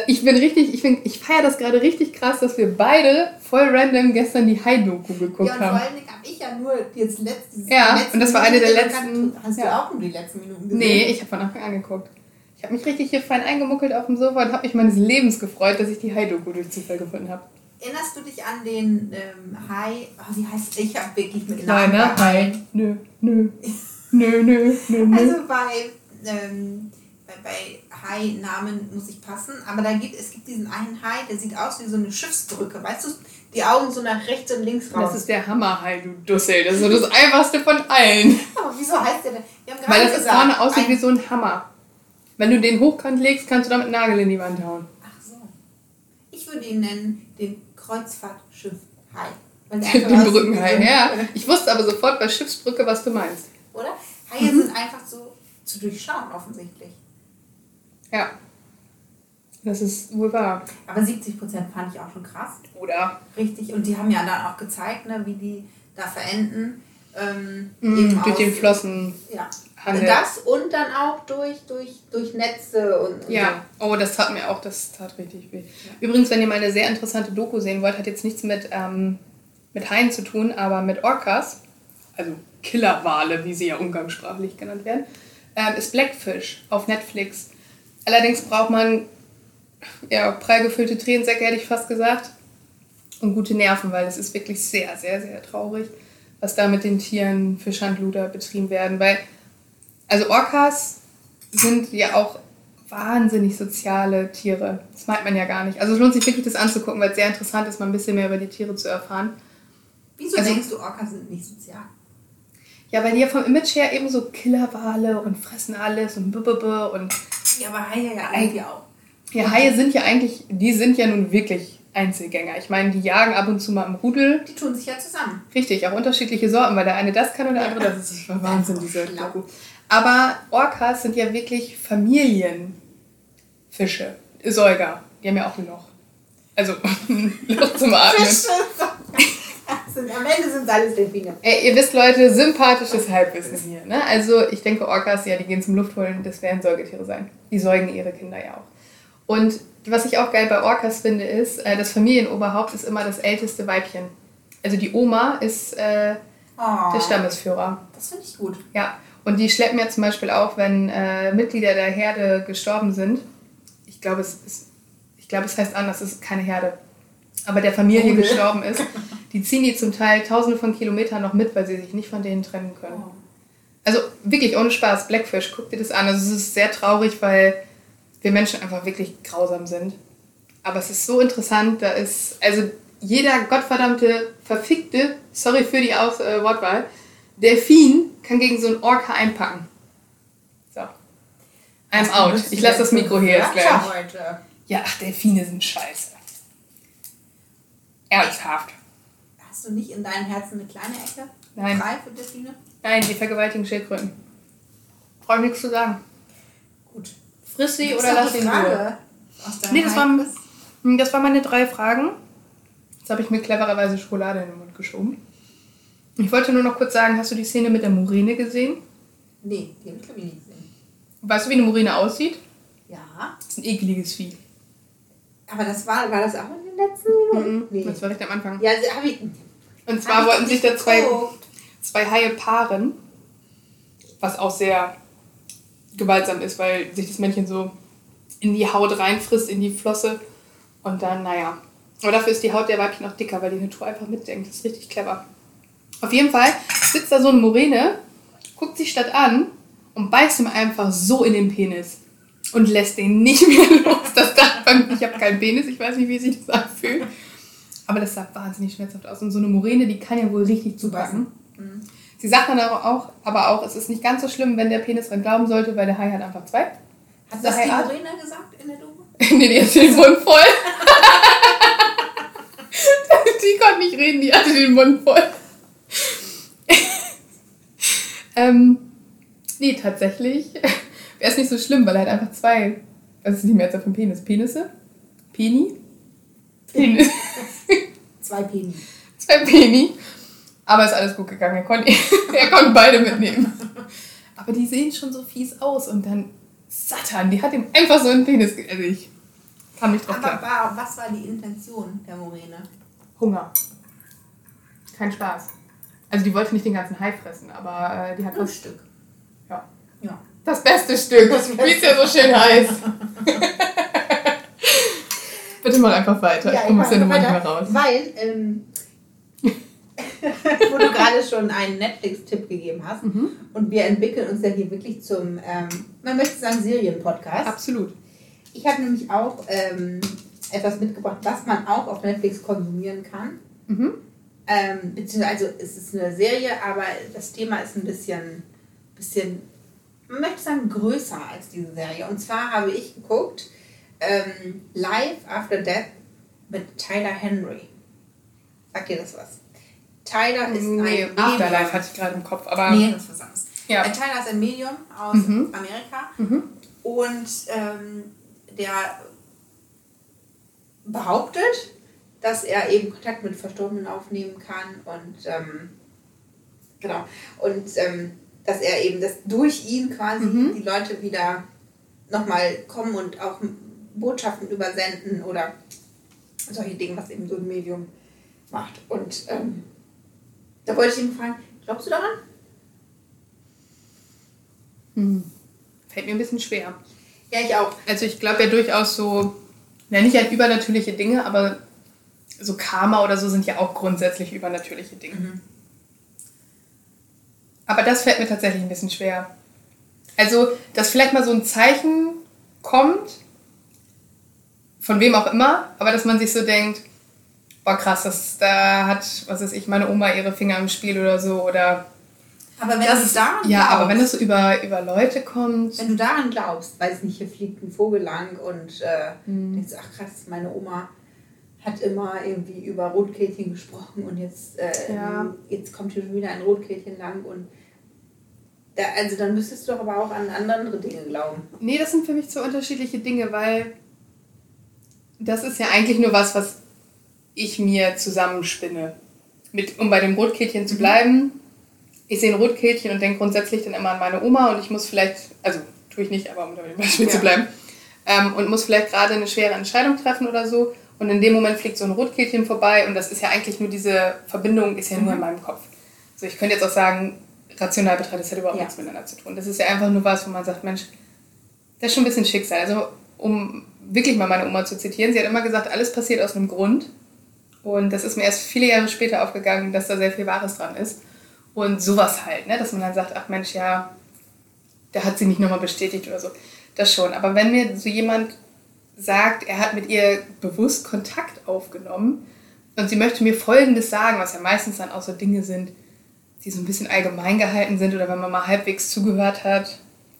ich feiere das gerade richtig krass, dass wir beide voll random gestern die Hai-Doku geguckt haben. Ja, und vor allen Dingen habe ich ja nur jetzt letztes... Ja, und das war eine der letzten... Hast du auch nur die letzten Minuten gesehen? Nee, ich habe von Anfang an geguckt. Ich habe mich richtig hier fein eingemuckelt auf dem Sofa und habe mich meines Lebens gefreut, dass ich die Hai-Doku durch Zufall gefunden habe. Erinnerst du dich an den Hai... Oh, wie heißt der? Ich habe wirklich mit Namen... Nein, nein, Nö. Also bei Hai-Namen muss ich passen, aber es gibt diesen einen Hai, der sieht aus wie so eine Schiffsbrücke, weißt du, die Augen so nach rechts und links raus. Das ist der Hammerhai, du Dussel, das ist so das einfachste von allen. Aber wieso heißt der denn? Weil das vorne aussieht wie so ein Hammer. Wenn du den hochkant legst, kannst du damit einen Nagel in die Wand hauen. Ach so. Ich würde ihn nennen, den Kreuzfahrtschiff-Hai. Den Brückenhai, ja. Ich wusste aber sofort bei Schiffsbrücke, was du meinst. Oder? Haie sind einfach so zu durchschauen, offensichtlich. Ja. Das ist wohl wahr. Aber 70% fand ich auch schon krass. Oder? Richtig. Und die haben ja dann auch gezeigt, ne, wie die da verenden. Durch den Flossen. Ja. Handel. Das und dann auch durch Netze und ja. So. Oh, das tat richtig weh. Ja. Übrigens, wenn ihr mal eine sehr interessante Doku sehen wollt, hat jetzt nichts mit Haien zu tun, aber mit Orcas. Also Killerwale, wie sie ja umgangssprachlich genannt werden, ist Blackfish auf Netflix. Allerdings braucht man prall gefüllte Tränensäcke, hätte ich fast gesagt, und gute Nerven, weil es ist wirklich sehr, sehr, sehr traurig, was da mit den Tieren für Schandluder betrieben werden. Also Orcas sind ja auch wahnsinnig soziale Tiere. Das meint man ja gar nicht. Also es lohnt sich wirklich, das anzugucken, weil es sehr interessant ist, mal ein bisschen mehr über die Tiere zu erfahren. Wieso denkst du, Orcas sind nicht sozial? Ja, weil die ja vom Image her eben so Killerwale und fressen alles und bubbe und... Ja, aber Haie ja eigentlich auch. Ja, Haie sind ja eigentlich, die sind ja nun wirklich Einzelgänger. Ich meine, die jagen ab und zu mal im Rudel. Die tun sich ja zusammen. Richtig, auch unterschiedliche Sorten, weil der eine das kann und der andere das. Ist schon Wahnsinn, diese Doku. Aber Orcas sind ja wirklich Familienfische, Säuger. Die haben ja auch ein Loch. Also, ein Loch zum Atmen. Am Ende sind es alles Delfine. Ihr wisst, Leute, sympathisches Halbwissen hier. Ne? Also ich denke, Orcas, ja, die gehen zum Luftholen, das werden Säugetiere sein. Die säugen ihre Kinder ja auch. Und was ich auch geil bei Orcas finde, ist, das Familienoberhaupt ist immer das älteste Weibchen. Also die Oma ist der Stammesführer. Das finde ich gut. Ja, und die schleppen ja zum Beispiel auch, wenn Mitglieder der Herde gestorben sind, ich glaube, es heißt anders, es ist keine Herde, aber der Familie gestorben ist, die ziehen die zum Teil tausende von Kilometern noch mit, weil sie sich nicht von denen trennen können. Oh. Also wirklich, ohne Spaß, Blackfish, guck dir das an. Also es ist sehr traurig, weil wir Menschen einfach wirklich grausam sind. Aber es ist so interessant, da ist, also jeder gottverdammte, verfickte, sorry für die Wortwahl, Delfin kann gegen so einen Orca einpacken. So. I'm out. Ich lasse das Mikro hier jetzt gleich. Ja, ach, Delfine sind scheiße. Ernsthaft. Hast du nicht in deinem Herzen eine kleine Ecke? Nein. Frei für Delfine? Nein, die vergewaltigen Schildkröten. Brauche ich nichts zu sagen. Gut. Friss sie oder lass sie in Ruhe. Nee, das waren meine 3 Fragen. Jetzt habe ich mir clevererweise Schokolade in den Mund geschoben. Ich wollte nur noch kurz sagen, hast du die Szene mit der Murine gesehen? Nee, die habe ich, glaube ich, nicht gesehen. Weißt du, wie eine Murine aussieht? Ja. Das ist ein ekliges Vieh. Aber das war das auch in den letzten Minuten? Mhm. Nee. Das war recht am Anfang. Ja, habe ich... Und zwar wollten sich da zwei Haie paaren, was auch sehr gewaltsam ist, weil sich das Männchen so in die Haut reinfrisst, in die Flosse und dann, naja. Aber dafür ist die Haut der Weibchen auch dicker, weil die Natur einfach mitdenkt. Das ist richtig clever. Auf jeden Fall sitzt da so eine Murine, guckt sich das an und beißt ihm einfach so in den Penis und lässt den nicht mehr los. Das dachte man, ich habe keinen Penis, ich weiß nicht, wie sich das anfühlt. Aber das sah wahnsinnig schmerzhaft aus. Und so eine Murine, die kann ja wohl richtig zupacken. Mhm. Sie sagt dann aber auch, es ist nicht ganz so schlimm, wenn der Penis dran glauben sollte, weil der Hai hat einfach 2. Hat das die Murine gesagt in der Doku? Nee, die hatte den Mund voll. Die konnte nicht reden, die hatte den Mund voll. Nee, tatsächlich wäre es nicht so schlimm, weil er hat einfach 2, das ist die Mehrzahl von Penis. Penisse? Penis. 2 Peni. 2 Peni. Aber ist alles gut gegangen. Er konnte beide mitnehmen. Aber die sehen schon so fies aus. Und dann Satan, die hat ihm einfach so einen Penis. Also ich kann mich drauf klar. Aber was war die Intention der Murine? Hunger. Kein Spaß. Also die wollte nicht den ganzen Hai fressen, aber die hat ein Stück. Ja. Das beste Stück. Wie es ja so schön heißt. Bitte mal einfach weiter. Ja, ich muss ja nur manchmal raus. Weil, wo du gerade schon einen Netflix-Tipp gegeben hast, und wir entwickeln uns ja hier wirklich zum, man möchte sagen, Serien-Podcast. Absolut. Ich habe nämlich auch etwas mitgebracht, was man auch auf Netflix konsumieren kann. Mhm. Beziehungsweise, also es ist eine Serie, aber das Thema ist ein bisschen, man möchte sagen, größer als diese Serie. Und zwar habe ich geguckt, Life After Death mit Tyler Henry. Sagt dir das was? Tyler ist ein Afterlife hatte ich gerade im Kopf, aber... Nee, das ist was anderes. Ja. Tyler ist ein Medium aus Amerika und der behauptet, dass er eben Kontakt mit Verstorbenen aufnehmen kann und dass er eben das durch ihn quasi die Leute wieder nochmal kommen und auch Botschaften übersenden oder solche Dinge, was eben so ein Medium macht. Und da wollte ich ihn fragen, glaubst du daran? Fällt mir ein bisschen schwer. Ja, ich auch. Also ich glaube ja durchaus so, nicht an übernatürliche Dinge, aber so Karma oder so sind ja auch grundsätzlich übernatürliche Dinge. Aber das fällt mir tatsächlich ein bisschen schwer. Also, dass vielleicht mal so ein Zeichen kommt, von wem auch immer, aber dass man sich so denkt, boah krass, da hat, was weiß ich, meine Oma ihre Finger im Spiel oder so, oder... Aber wenn du daran glaubst... Ja, aber wenn es so über Leute kommt... Wenn du daran glaubst, weiß nicht, hier fliegt ein Vogel lang und denkst, ach krass, meine Oma hat immer irgendwie über Rotkehlchen gesprochen und jetzt kommt hier schon wieder ein Rotkehlchen lang und... Also dann müsstest du doch aber auch an andere Dinge glauben. Nee, das sind für mich zwei unterschiedliche Dinge, weil das ist ja eigentlich nur was ich mir zusammenspinne. Um bei dem Rotkehlchen zu bleiben, ich sehe ein Rotkehlchen und denke grundsätzlich dann immer an meine Oma und ich muss vielleicht, also tue ich nicht, aber um bei dem Beispiel zu bleiben, und muss vielleicht gerade eine schwere Entscheidung treffen oder so und in dem Moment fliegt so ein Rotkehlchen vorbei und das ist ja eigentlich nur, diese Verbindung ist ja nur in meinem Kopf. So, ich könnte jetzt auch sagen, rational betrachtet, das hat überhaupt nichts miteinander zu tun. Das ist ja einfach nur was, wo man sagt, Mensch, das ist schon ein bisschen Schicksal. Also um wirklich mal meine Oma zu zitieren, sie hat immer gesagt, alles passiert aus einem Grund. Und das ist mir erst viele Jahre später aufgegangen, dass da sehr viel Wahres dran ist. Und sowas halt, ne? Dass man dann sagt, ach Mensch, ja, da hat sie mich nochmal bestätigt oder so. Das schon. Aber wenn mir so jemand sagt, er hat mit ihr bewusst Kontakt aufgenommen und sie möchte mir Folgendes sagen, was ja meistens dann auch so Dinge sind, die so ein bisschen allgemein gehalten sind oder wenn man mal halbwegs zugehört hat,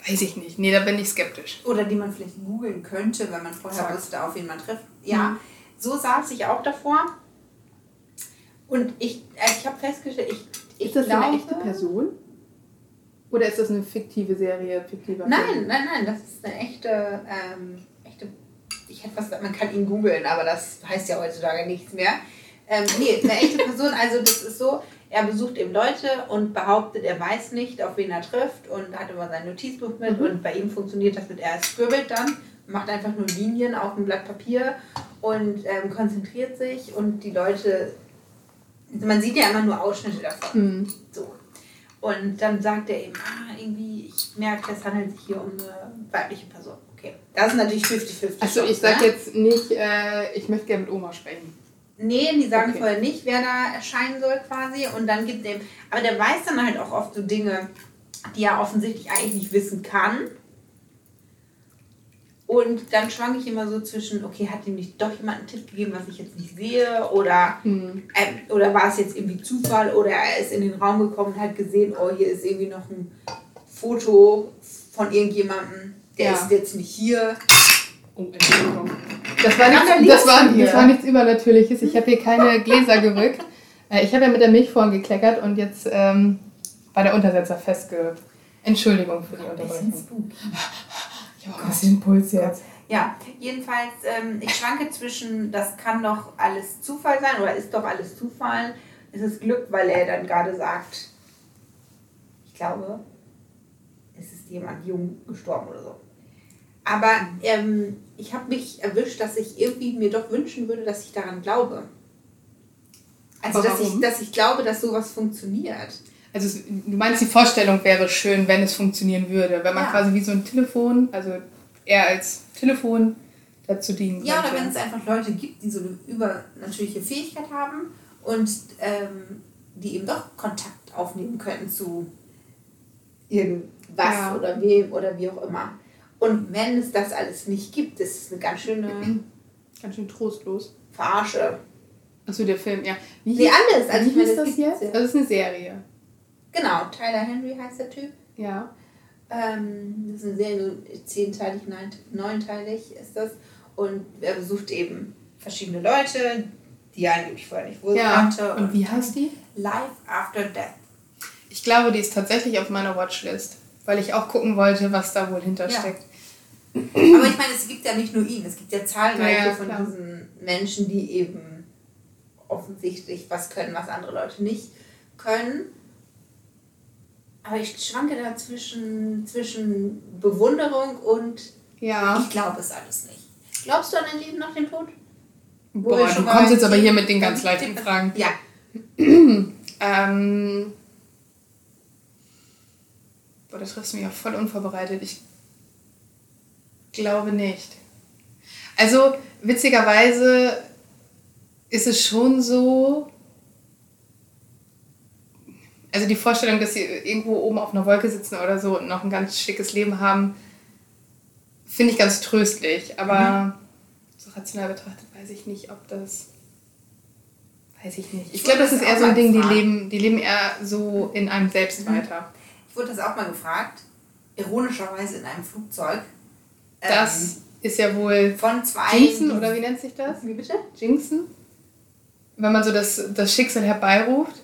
weiß ich nicht. Nee, da bin ich skeptisch. Oder die man vielleicht googeln könnte, wenn man vorher wusste, auf wen man trifft. Ja, so saß ich auch davor. Und ich habe festgestellt, ich glaube... Ist das eine echte Person? Oder ist das eine fiktive Serie? Nein, das ist eine echte... Ich hätte was gesagt, man kann ihn googeln, aber das heißt ja heutzutage nichts mehr. Eine echte Person, also das ist so... Er besucht eben Leute und behauptet, er weiß nicht, auf wen er trifft und hat immer sein Notizbuch mit und bei ihm funktioniert das mit, er scribbelt dann, macht einfach nur Linien auf ein Blatt Papier und konzentriert sich und die Leute, man sieht ja immer nur Ausschnitte davon. So. Und dann sagt er eben, irgendwie, ich merke, es handelt sich hier um eine weibliche Person. Okay, das ist natürlich 50-50. Also ich sag jetzt nicht, ich möchte gerne mit Oma sprechen. Nee, die sagen vorher nicht, wer da erscheinen soll quasi und dann gibt dem. Aber der weiß dann halt auch oft so Dinge, die er offensichtlich eigentlich nicht wissen kann. Und dann schwank ich immer so zwischen, okay, hat ihm nicht doch jemand einen Tipp gegeben, was ich jetzt nicht sehe oder war es jetzt irgendwie Zufall oder er ist in den Raum gekommen und hat gesehen, oh, hier ist irgendwie noch ein Foto von irgendjemandem, der ist jetzt nicht hier. Oh, Entschuldigung. Das war nichts Übernatürliches. Ich habe hier keine Gläser gerückt. Ich habe ja mit der Milch vorhin gekleckert und jetzt war der Untersetzer festge... Entschuldigung für die Unterbrechung. Ich habe auch ein bisschen Puls jetzt. Ja, jedenfalls, ich schwanke zwischen, das kann doch alles Zufall sein oder ist doch alles Zufall. Es ist Glück, weil er dann gerade sagt, ich glaube, es ist jemand jung gestorben oder so. Aber ich habe mich erwischt, dass ich irgendwie mir doch wünschen würde, dass ich daran glaube. Also, dass ich glaube, dass sowas funktioniert. Also, du meinst, die Vorstellung wäre schön, wenn es funktionieren würde. Wenn man quasi wie so ein Telefon, also eher als Telefon dazu dienen könnte. Ja, oder wenn es einfach Leute gibt, die so eine übernatürliche Fähigkeit haben und die eben doch Kontakt aufnehmen könnten zu irgendwas oder wem oder wie auch immer. Und wenn es das alles nicht gibt, ist es eine ganz schön trostlos. Verarsche. Achso, der Film, ja. Wie alles. Also wie ist das jetzt? Das ist eine Serie. Genau, Tyler Henry heißt der Typ. Ja. Das ist eine Serie, so 10-teilig, 9-teilig ist das. Und er besucht eben verschiedene Leute, die er angeblich vorher nicht wohl kannte. Ja. Und wie heißt die? Life After Death. Ich glaube, die ist tatsächlich auf meiner Watchlist, weil ich auch gucken wollte, was da wohl hintersteckt. Ja. Aber ich meine, es gibt ja nicht nur ihn, es gibt ja zahlreiche von diesen Menschen, die eben offensichtlich was können, was andere Leute nicht können. Aber ich schwanke da zwischen Bewunderung und ich glaube es alles nicht. Glaubst du an ein Leben nach dem Tod? Boah, du kommst jetzt aber hier mit den ganz leichten Fragen. Ja. Boah, das trifft mich auch voll unvorbereitet. Ich glaube nicht. Also, witzigerweise ist es schon so... Also die Vorstellung, dass sie irgendwo oben auf einer Wolke sitzen oder so und noch ein ganz schickes Leben haben, finde ich ganz tröstlich. Aber so rational betrachtet weiß ich nicht, ob das... Weiß ich nicht. Ich glaube, das ist eher so ein Ding, die leben eher so in einem selbst weiter. Ich wurde das auch mal gefragt, ironischerweise in einem Flugzeug. Das ist ja wohl von zwei Jinxen, oder wie nennt sich das? Wie bitte? Jinxen? Wenn man so das Schicksal herbeiruft.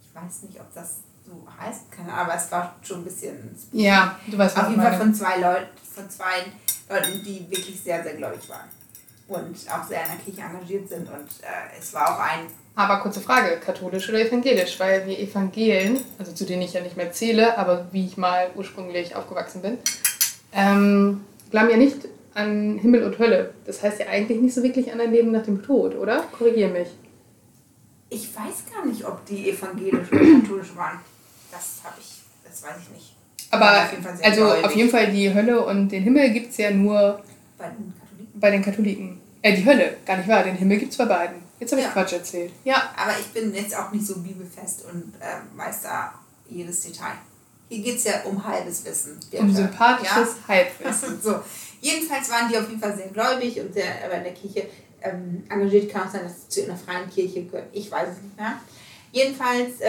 Ich weiß nicht, ob das so heißt, keine Ahnung, aber es war schon ein bisschen... Ja, du weißt, was ich meine. Auf jeden Fall von zwei Leuten, die wirklich sehr, sehr gläubig waren. Und auch sehr in der Kirche engagiert sind. Und es war auch ein... Aber kurze Frage, katholisch oder evangelisch? Weil wir Evangelen, also zu denen ich ja nicht mehr zähle, aber wie ich mal ursprünglich aufgewachsen bin, glauben ja nicht an Himmel und Hölle. Das heißt ja eigentlich nicht so wirklich an ein Leben nach dem Tod, oder? Korrigier mich. Ich weiß gar nicht, ob die evangelisch oder katholisch waren. Das weiß ich nicht. Aber auf jeden Fall die Hölle und den Himmel gibt es ja nur... Bei den Katholiken. bei den Katholiken. Die Hölle, gar nicht wahr, den Himmel gibt's bei beiden. Jetzt habe ich Quatsch erzählt. Ja. Aber ich bin jetzt auch nicht so bibelfest und weiß da jedes Detail. Hier geht's ja um halbes Wissen. Birte. Um sympathisches Halbwissen. So. Jedenfalls waren die auf jeden Fall sehr gläubig und sehr in der Kirche engagiert. Kann auch sein, dass sie zu einer freien Kirche gehört. Ich weiß es nicht mehr. Jedenfalls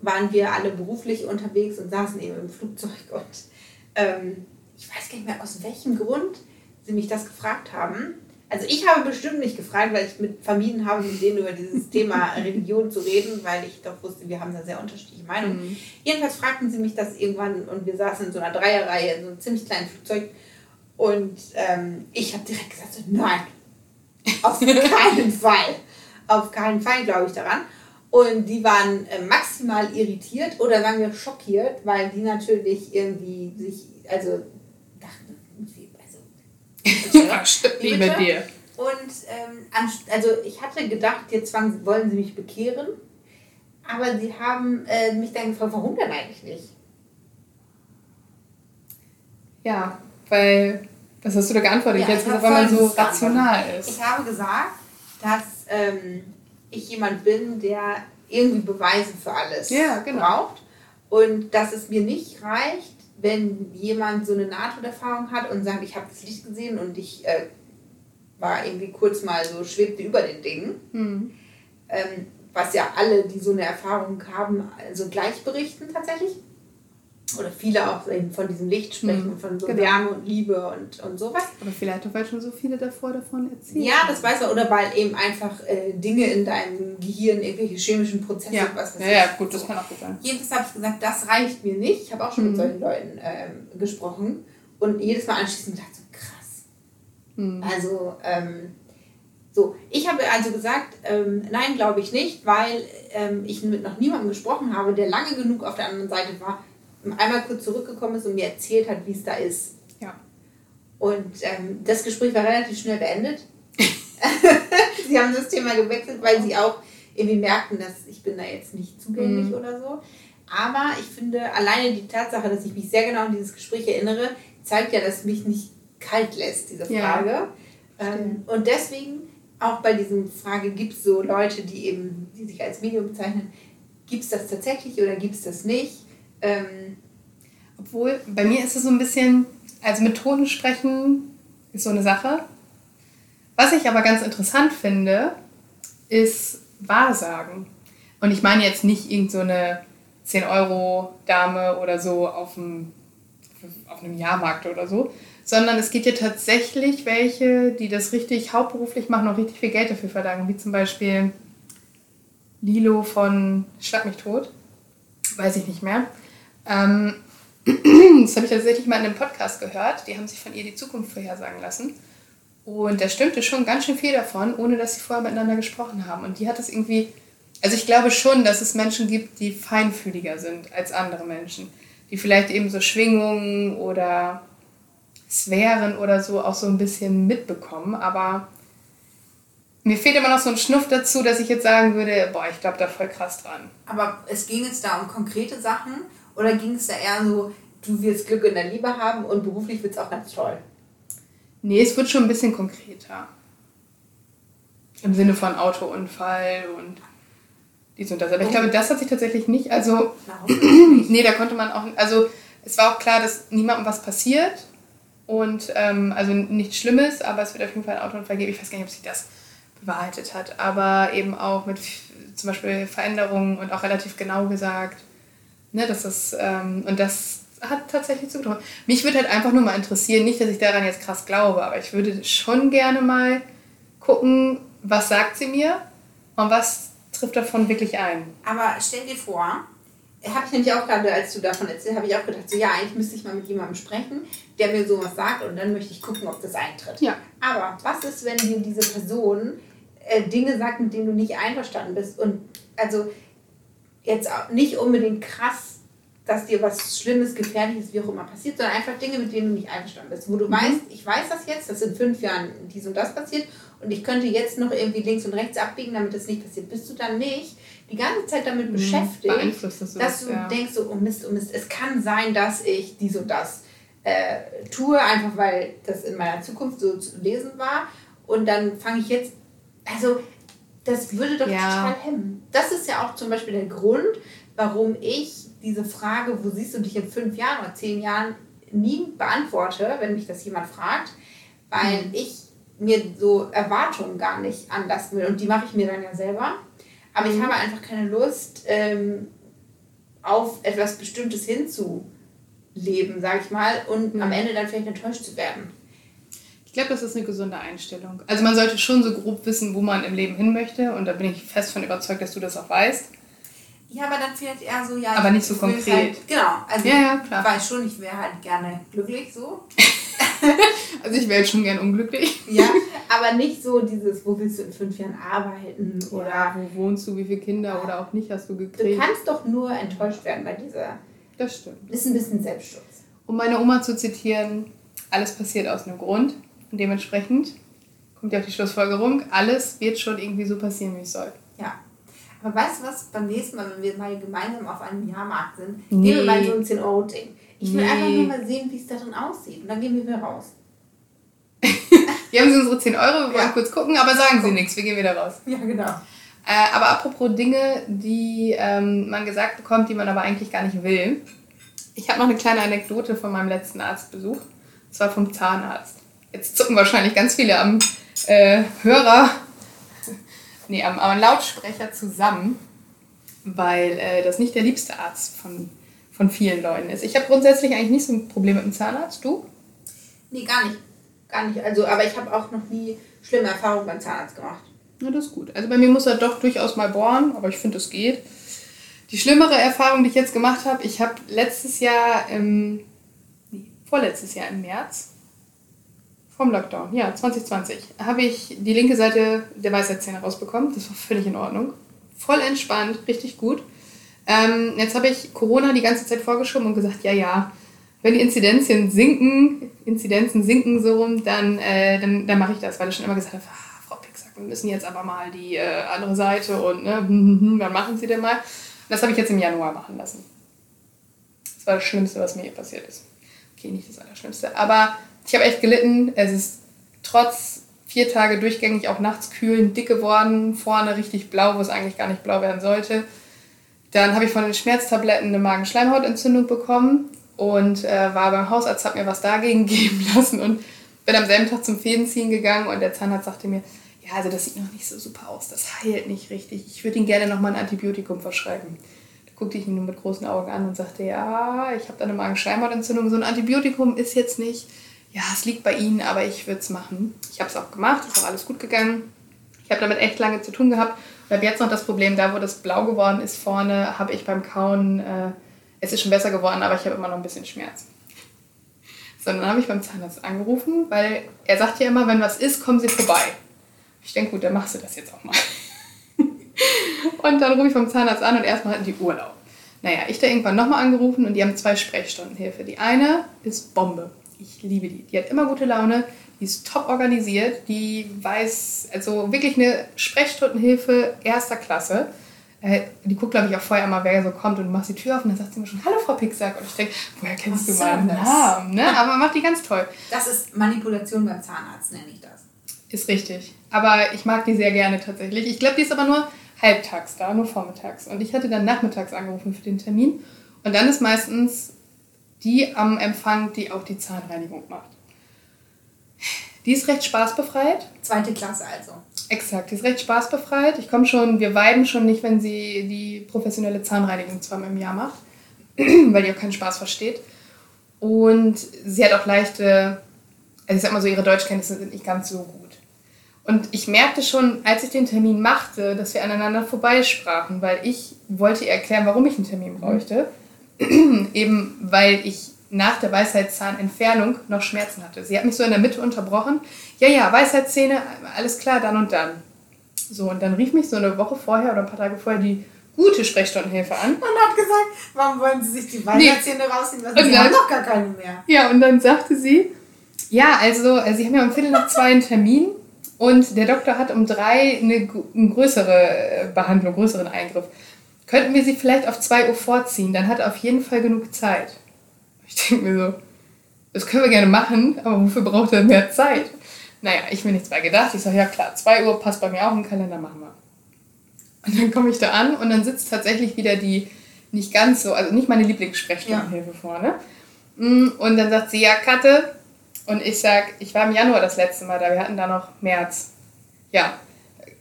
waren wir alle beruflich unterwegs und saßen eben im Flugzeug. Und ich weiß gar nicht mehr, aus welchem Grund sie mich das gefragt haben. Also ich habe bestimmt nicht gefragt, weil ich vermieden habe, mit denen über dieses Thema Religion zu reden, weil ich doch wusste, wir haben da sehr unterschiedliche Meinungen. Mhm. Jedenfalls fragten sie mich das irgendwann und wir saßen in so einer Dreierreihe, in so einem ziemlich kleinen Flugzeug. Und ich habe direkt gesagt, so, nein, auf keinen Fall. Auf keinen Fall glaube ich daran. Und die waren maximal irritiert oder sagen wir schockiert, weil die natürlich irgendwie sich, also dachten, ja, stimmt nicht mit dir. Und also ich hatte gedacht, jetzt wollen sie mich bekehren, aber sie haben mich dann gefragt, warum denn eigentlich nicht? Ja, weil, was hast du da geantwortet? Ja, ich habe gesagt, weil man so rational ist. Ich habe gesagt, dass ich jemand bin, der irgendwie Beweise für alles braucht und dass es mir nicht reicht, wenn jemand so eine Nahtoderfahrung hat und sagt, ich habe das Licht gesehen und ich war irgendwie kurz mal so, schwebte über den Dingen, was ja alle, die so eine Erfahrung haben, also gleich berichten tatsächlich. Oder viele auch eben von diesem Licht sprechen, von so Wärme und Liebe und sowas. Aber vielleicht auch, weil schon so viele davon erzählen. Ja, das weiß man. Oder weil eben einfach Dinge in deinem Gehirn, irgendwelche chemischen Prozesse und was weiß ich. Ja, gut, das kann auch gut sein. Jedenfalls habe ich gesagt, das reicht mir nicht. Ich habe auch schon mit solchen Leuten gesprochen. Und jedes Mal anschließend gedacht, so krass. Also, so. Ich habe also gesagt, nein, glaube ich nicht, weil ich mit noch niemandem gesprochen habe, der lange genug auf der anderen Seite war, einmal kurz zurückgekommen ist und mir erzählt hat, wie es da ist. Ja. Und das Gespräch war relativ schnell beendet. Sie haben das Thema gewechselt, weil sie auch irgendwie merkten, dass ich bin da jetzt nicht zugänglich oder so. Aber ich finde, alleine die Tatsache, dass ich mich sehr genau an dieses Gespräch erinnere, zeigt ja, dass mich nicht kalt lässt, diese Frage. Ja. Und deswegen, auch bei dieser Frage, gibt es so Leute, die sich als Medium bezeichnen, gibt es das tatsächlich oder gibt es das nicht? Obwohl, bei mir ist es so ein bisschen, also mit Toten sprechen ist so eine Sache. Was ich aber ganz interessant finde, ist Wahrsagen. Und ich meine jetzt nicht irgend so eine 10-Euro-Dame oder so auf einem Jahrmarkt oder so, sondern es gibt ja tatsächlich welche, die das richtig hauptberuflich machen und richtig viel Geld dafür verlangen, wie zum Beispiel Lilo von Schlag mich tot, weiß ich nicht mehr. Das habe ich tatsächlich mal in einem Podcast gehört. Die haben sich von ihr die Zukunft vorhersagen lassen. Und da stimmte schon ganz schön viel davon, ohne dass sie vorher miteinander gesprochen haben. Und die hat es irgendwie... Also ich glaube schon, dass es Menschen gibt, die feinfühliger sind als andere Menschen. Die vielleicht eben so Schwingungen oder Sphären oder so auch so ein bisschen mitbekommen. Aber mir fehlt immer noch so ein Schnuff dazu, dass ich jetzt sagen würde, boah, ich glaube da voll krass dran. Aber es ging jetzt da um konkrete Sachen... Oder ging es da eher so, du wirst Glück in der Liebe haben und beruflich wird es auch ganz toll? Nee, es wird schon ein bisschen konkreter. Im Sinne von Autounfall und dies und das. Aber ich glaube, das hat sich tatsächlich nicht, also... Nee, da konnte man auch... Also, es war auch klar, dass niemandem was passiert. Und, also nichts Schlimmes, aber es wird auf jeden Fall einen Autounfall geben. Ich weiß gar nicht, ob sich das bewahrheitet hat. Aber eben auch mit zum Beispiel Veränderungen und auch relativ genau gesagt... Ne, das ist, und das hat tatsächlich zugetroffen. Mich würde halt einfach nur mal interessieren, nicht, dass ich daran jetzt krass glaube, aber ich würde schon gerne mal gucken, was sagt sie mir und was trifft davon wirklich ein. Aber stell dir vor, habe ich nämlich auch gerade, als du davon erzählt, habe ich auch gedacht, so ja, eigentlich müsste ich mal mit jemandem sprechen, der mir sowas sagt und dann möchte ich gucken, ob das eintritt. Ja. Aber was ist, wenn dir diese Person Dinge sagt, mit denen du nicht einverstanden bist und also... Jetzt auch nicht unbedingt krass, dass dir was Schlimmes, Gefährliches, wie auch immer passiert, sondern einfach Dinge, mit denen du nicht einverstanden bist. Wo du weißt, ich weiß das jetzt, dass in 5 Jahren dies und das passiert und ich könnte jetzt noch irgendwie links und rechts abbiegen, damit das nicht passiert. Bist du dann nicht die ganze Zeit damit beschäftigt, dass du denkst, so, oh Mist, es kann sein, dass ich dies und das tue, einfach weil das in meiner Zukunft so zu lesen war. Und dann fange ich jetzt, also das würde doch total hemmen. Das ist ja auch zum Beispiel der Grund, warum ich diese Frage, wo siehst du dich in 5 Jahren oder 10 Jahren, nie beantworte, wenn mich das jemand fragt, weil ich mir so Erwartungen gar nicht anlassen will. Und die mache ich mir dann ja selber. Aber ich habe einfach keine Lust, auf etwas Bestimmtes hinzuleben, sage ich mal, und am Ende dann vielleicht enttäuscht zu werden. Ich glaube, das ist eine gesunde Einstellung. Also man sollte schon so grob wissen, wo man im Leben hin möchte. Und da bin ich fest von überzeugt, dass du das auch weißt. Ja, aber dann vielleicht eher so, ja... Aber nicht so konkret. Halt, genau, also klar. Ich weiß schon, ich wäre halt gerne glücklich so. Also ich wäre schon gern unglücklich. Ja, aber nicht so dieses, wo willst du in 5 Jahren arbeiten oder... Ja, wo wohnst du, wie viele Kinder oder auch nicht hast du gekriegt. Du kannst doch nur enttäuscht werden bei dieser... Das stimmt. Ist ein bisschen Selbstschutz. Um meine Oma zu zitieren, alles passiert aus einem Grund. Und dementsprechend kommt ja auch die Schlussfolgerung, alles wird schon irgendwie so passieren, wie es soll. Ja. Aber weißt du was, beim nächsten Mal, wenn wir mal gemeinsam auf einem Jahrmarkt sind, gehen wir mal so ein 10-Euro-Ding. Ich will einfach nur mal sehen, wie es da drin aussieht. Und dann gehen wir wieder raus. Wir haben so unsere 10 Euro, wir wollen kurz gucken, aber sagen Sie nichts, wir gehen wieder raus. Ja, genau. Aber apropos Dinge, die man gesagt bekommt, die man aber eigentlich gar nicht will. Ich habe noch eine kleine Anekdote von meinem letzten Arztbesuch. Und zwar vom Zahnarzt. Jetzt zucken wahrscheinlich ganz viele am Hörer... Nee, am Lautsprecher zusammen, weil das nicht der liebste Arzt von vielen Leuten ist. Ich habe grundsätzlich eigentlich nicht so ein Problem mit dem Zahnarzt. Du? Nee, gar nicht. Gar nicht. Also, aber ich habe auch noch nie schlimme Erfahrungen beim Zahnarzt gemacht. Na, das ist gut. Also bei mir muss er doch durchaus mal bohren, aber ich finde, es geht. Die schlimmere Erfahrung, die ich jetzt gemacht habe, ich habe vorletztes Jahr im März, vom Lockdown, ja, 2020, habe ich die linke Seite der Weisheitszähne rausbekommen. Das war völlig in Ordnung. Voll entspannt, richtig gut. Jetzt habe ich Corona die ganze Zeit vorgeschoben und gesagt, ja, wenn die Inzidenzen sinken so rum, dann mache ich das. Weil ich schon immer gesagt habe, Frau Picksack, wir müssen jetzt aber mal die andere Seite und wann machen Sie denn mal? Und das habe ich jetzt im Januar machen lassen. Das war das Schlimmste, was mir je passiert ist. Okay, nicht das Allerschlimmste, aber... Ich habe echt gelitten, es ist trotz 4 Tage durchgängig auch nachts kühl, dick geworden, vorne richtig blau, wo es eigentlich gar nicht blau werden sollte. Dann habe ich von den Schmerztabletten eine Magenschleimhautentzündung bekommen und war beim Hausarzt, hat mir was dagegen geben lassen und bin am selben Tag zum Fädenziehen gegangen und der Zahnarzt sagte mir, ja, also das sieht noch nicht so super aus, das heilt nicht richtig, ich würde Ihnen gerne nochmal ein Antibiotikum verschreiben. Guckte ich ihn nur mit großen Augen an und sagte, ja, ich habe da eine Magenschleimhautentzündung, so ein Antibiotikum ist jetzt nicht... Ja, es liegt bei Ihnen, aber ich würde es machen. Ich habe es auch gemacht, ist auch alles gut gegangen. Ich habe damit echt lange zu tun gehabt und habe jetzt noch das Problem, da wo das blau geworden ist vorne, habe ich beim Kauen, es ist schon besser geworden, aber ich habe immer noch ein bisschen Schmerz. So, dann habe ich beim Zahnarzt angerufen, weil er sagt ja immer, wenn was ist, kommen Sie vorbei. Ich denke, gut, dann machst du das jetzt auch mal. Und dann rufe ich vom Zahnarzt an und erstmal hatten die Urlaub. Naja, ich da irgendwann nochmal angerufen und die haben 2 Sprechstundenhilfe. Die eine ist Bombe. Ich liebe die. Die hat immer gute Laune, die ist top organisiert, die weiß, also wirklich eine Sprechstundenhilfe erster Klasse. Die guckt, glaube ich, auch vorher immer, wer so kommt und macht die Tür auf und dann sagt sie mir schon, hallo Frau Picksack. Und ich denke, woher kennst du meinen Namen? Ne? Aber macht die ganz toll. Das ist Manipulation beim Zahnarzt, nenne ich das. Ist richtig. Aber ich mag die sehr gerne tatsächlich. Ich glaube, die ist aber nur halbtags da, nur vormittags. Und ich hatte dann nachmittags angerufen für den Termin. Und dann ist meistens... die am Empfang, die auch die Zahnreinigung macht. Die ist recht spaßbefreit. 2. Klasse also. Exakt, die ist recht spaßbefreit. Wir weiben schon nicht, wenn sie die professionelle Zahnreinigung zweimal im Jahr macht, weil die auch keinen Spaß versteht. Und sie hat auch leichte, also ich sag mal so, ihre Deutschkenntnisse sind nicht ganz so gut. Und ich merkte schon, als ich den Termin machte, dass wir aneinander vorbeisprachen, weil ich wollte ihr erklären, warum ich einen Termin bräuchte. Eben weil ich nach der Weisheitszahnentfernung noch Schmerzen hatte. Sie hat mich so in der Mitte unterbrochen. Ja, Weisheitszähne, alles klar, dann und dann. So, und dann rief mich so eine Woche vorher oder ein paar Tage vorher die gute Sprechstundenhilfe an. Und hat gesagt, warum wollen Sie sich die Weisheitszähne rausnehmen? Sie haben doch gar keine mehr. Ja, und dann sagte sie, ja, also Sie haben ja um 1:15 einen Termin und der Doktor hat um 3 eine größere Behandlung, größeren Eingriff. Könnten wir sie vielleicht auf 2 Uhr vorziehen, dann hat er auf jeden Fall genug Zeit. Ich denke mir so, das können wir gerne machen, aber wofür braucht er mehr Zeit? Naja, ich mir nichts bei gedacht. Ich sage, ja klar, 2 Uhr passt bei mir auch im Kalender, machen wir. Und dann komme ich da an und dann sitzt tatsächlich wieder die nicht ganz so, also nicht meine Lieblingssprechstundenhilfe vorne. Und dann sagt sie, ja, Katte. Und ich sage, ich war im Januar das letzte Mal da, wir hatten da noch März. Ja,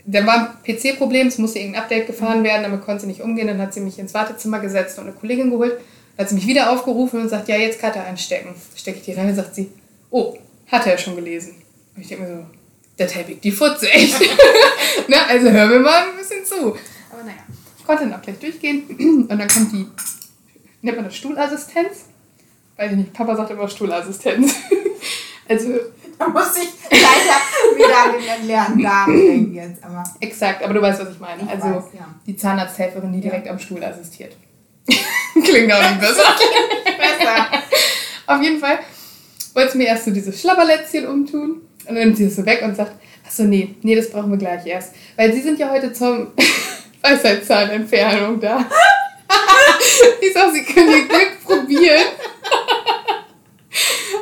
dann war ein PC-Problem, es musste irgendein Update gefahren werden, damit konnte sie nicht umgehen. Dann hat sie mich ins Wartezimmer gesetzt und eine Kollegin geholt. Dann hat sie mich wieder aufgerufen und sagt, ja, jetzt Katte einstecken. Stecke ich die rein und sagt sie, oh, hat er schon gelesen. Und ich denke mir so, das hält die Futze, echt. Na, also hör mir mal ein bisschen zu. Aber naja, ich konnte dann auch gleich durchgehen. Und dann kommt die, nennt man das Stuhlassistenz? Weiß ich nicht, Papa sagt immer Stuhlassistenz. Also, da muss ich leider wieder an den erlernten Damen denken jetzt. Aber exakt, aber du weißt, was ich meine. Ich also weiß, ja. Die Zahnarzthelferin, die direkt am Stuhl assistiert. Klingt auch nicht besser. Besser. Auf jeden Fall wollte sie mir erst so dieses Schlabberlätzchen umtun. Und dann nimmt sie es so weg und sagt, achso, nee, das brauchen wir gleich erst. Weil sie sind ja heute zum Weisheitszahnentfernung da. Ich sag, sie können ihr Glück probieren.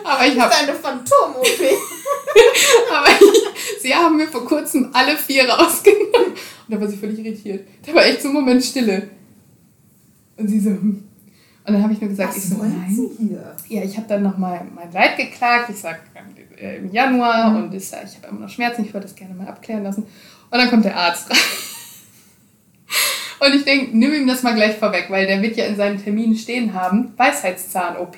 Aber ich habe eine Phantom-OP. Aber sie haben mir vor kurzem alle 4 rausgenommen. Und da war sie völlig irritiert. Da war echt so ein Moment Stille. Und sie so, und dann habe ich nur gesagt, ich so, nein. Hier? Ja, ich habe dann nochmal mein Leid geklagt. Ich sage, im Januar und ich sage, ich habe immer noch Schmerzen. Ich würde das gerne mal abklären lassen. Und dann kommt der Arzt rein. Und ich denke, nimm ihm das mal gleich vorweg, weil der wird ja in seinem Termin stehen haben, Weisheitszahn-OP.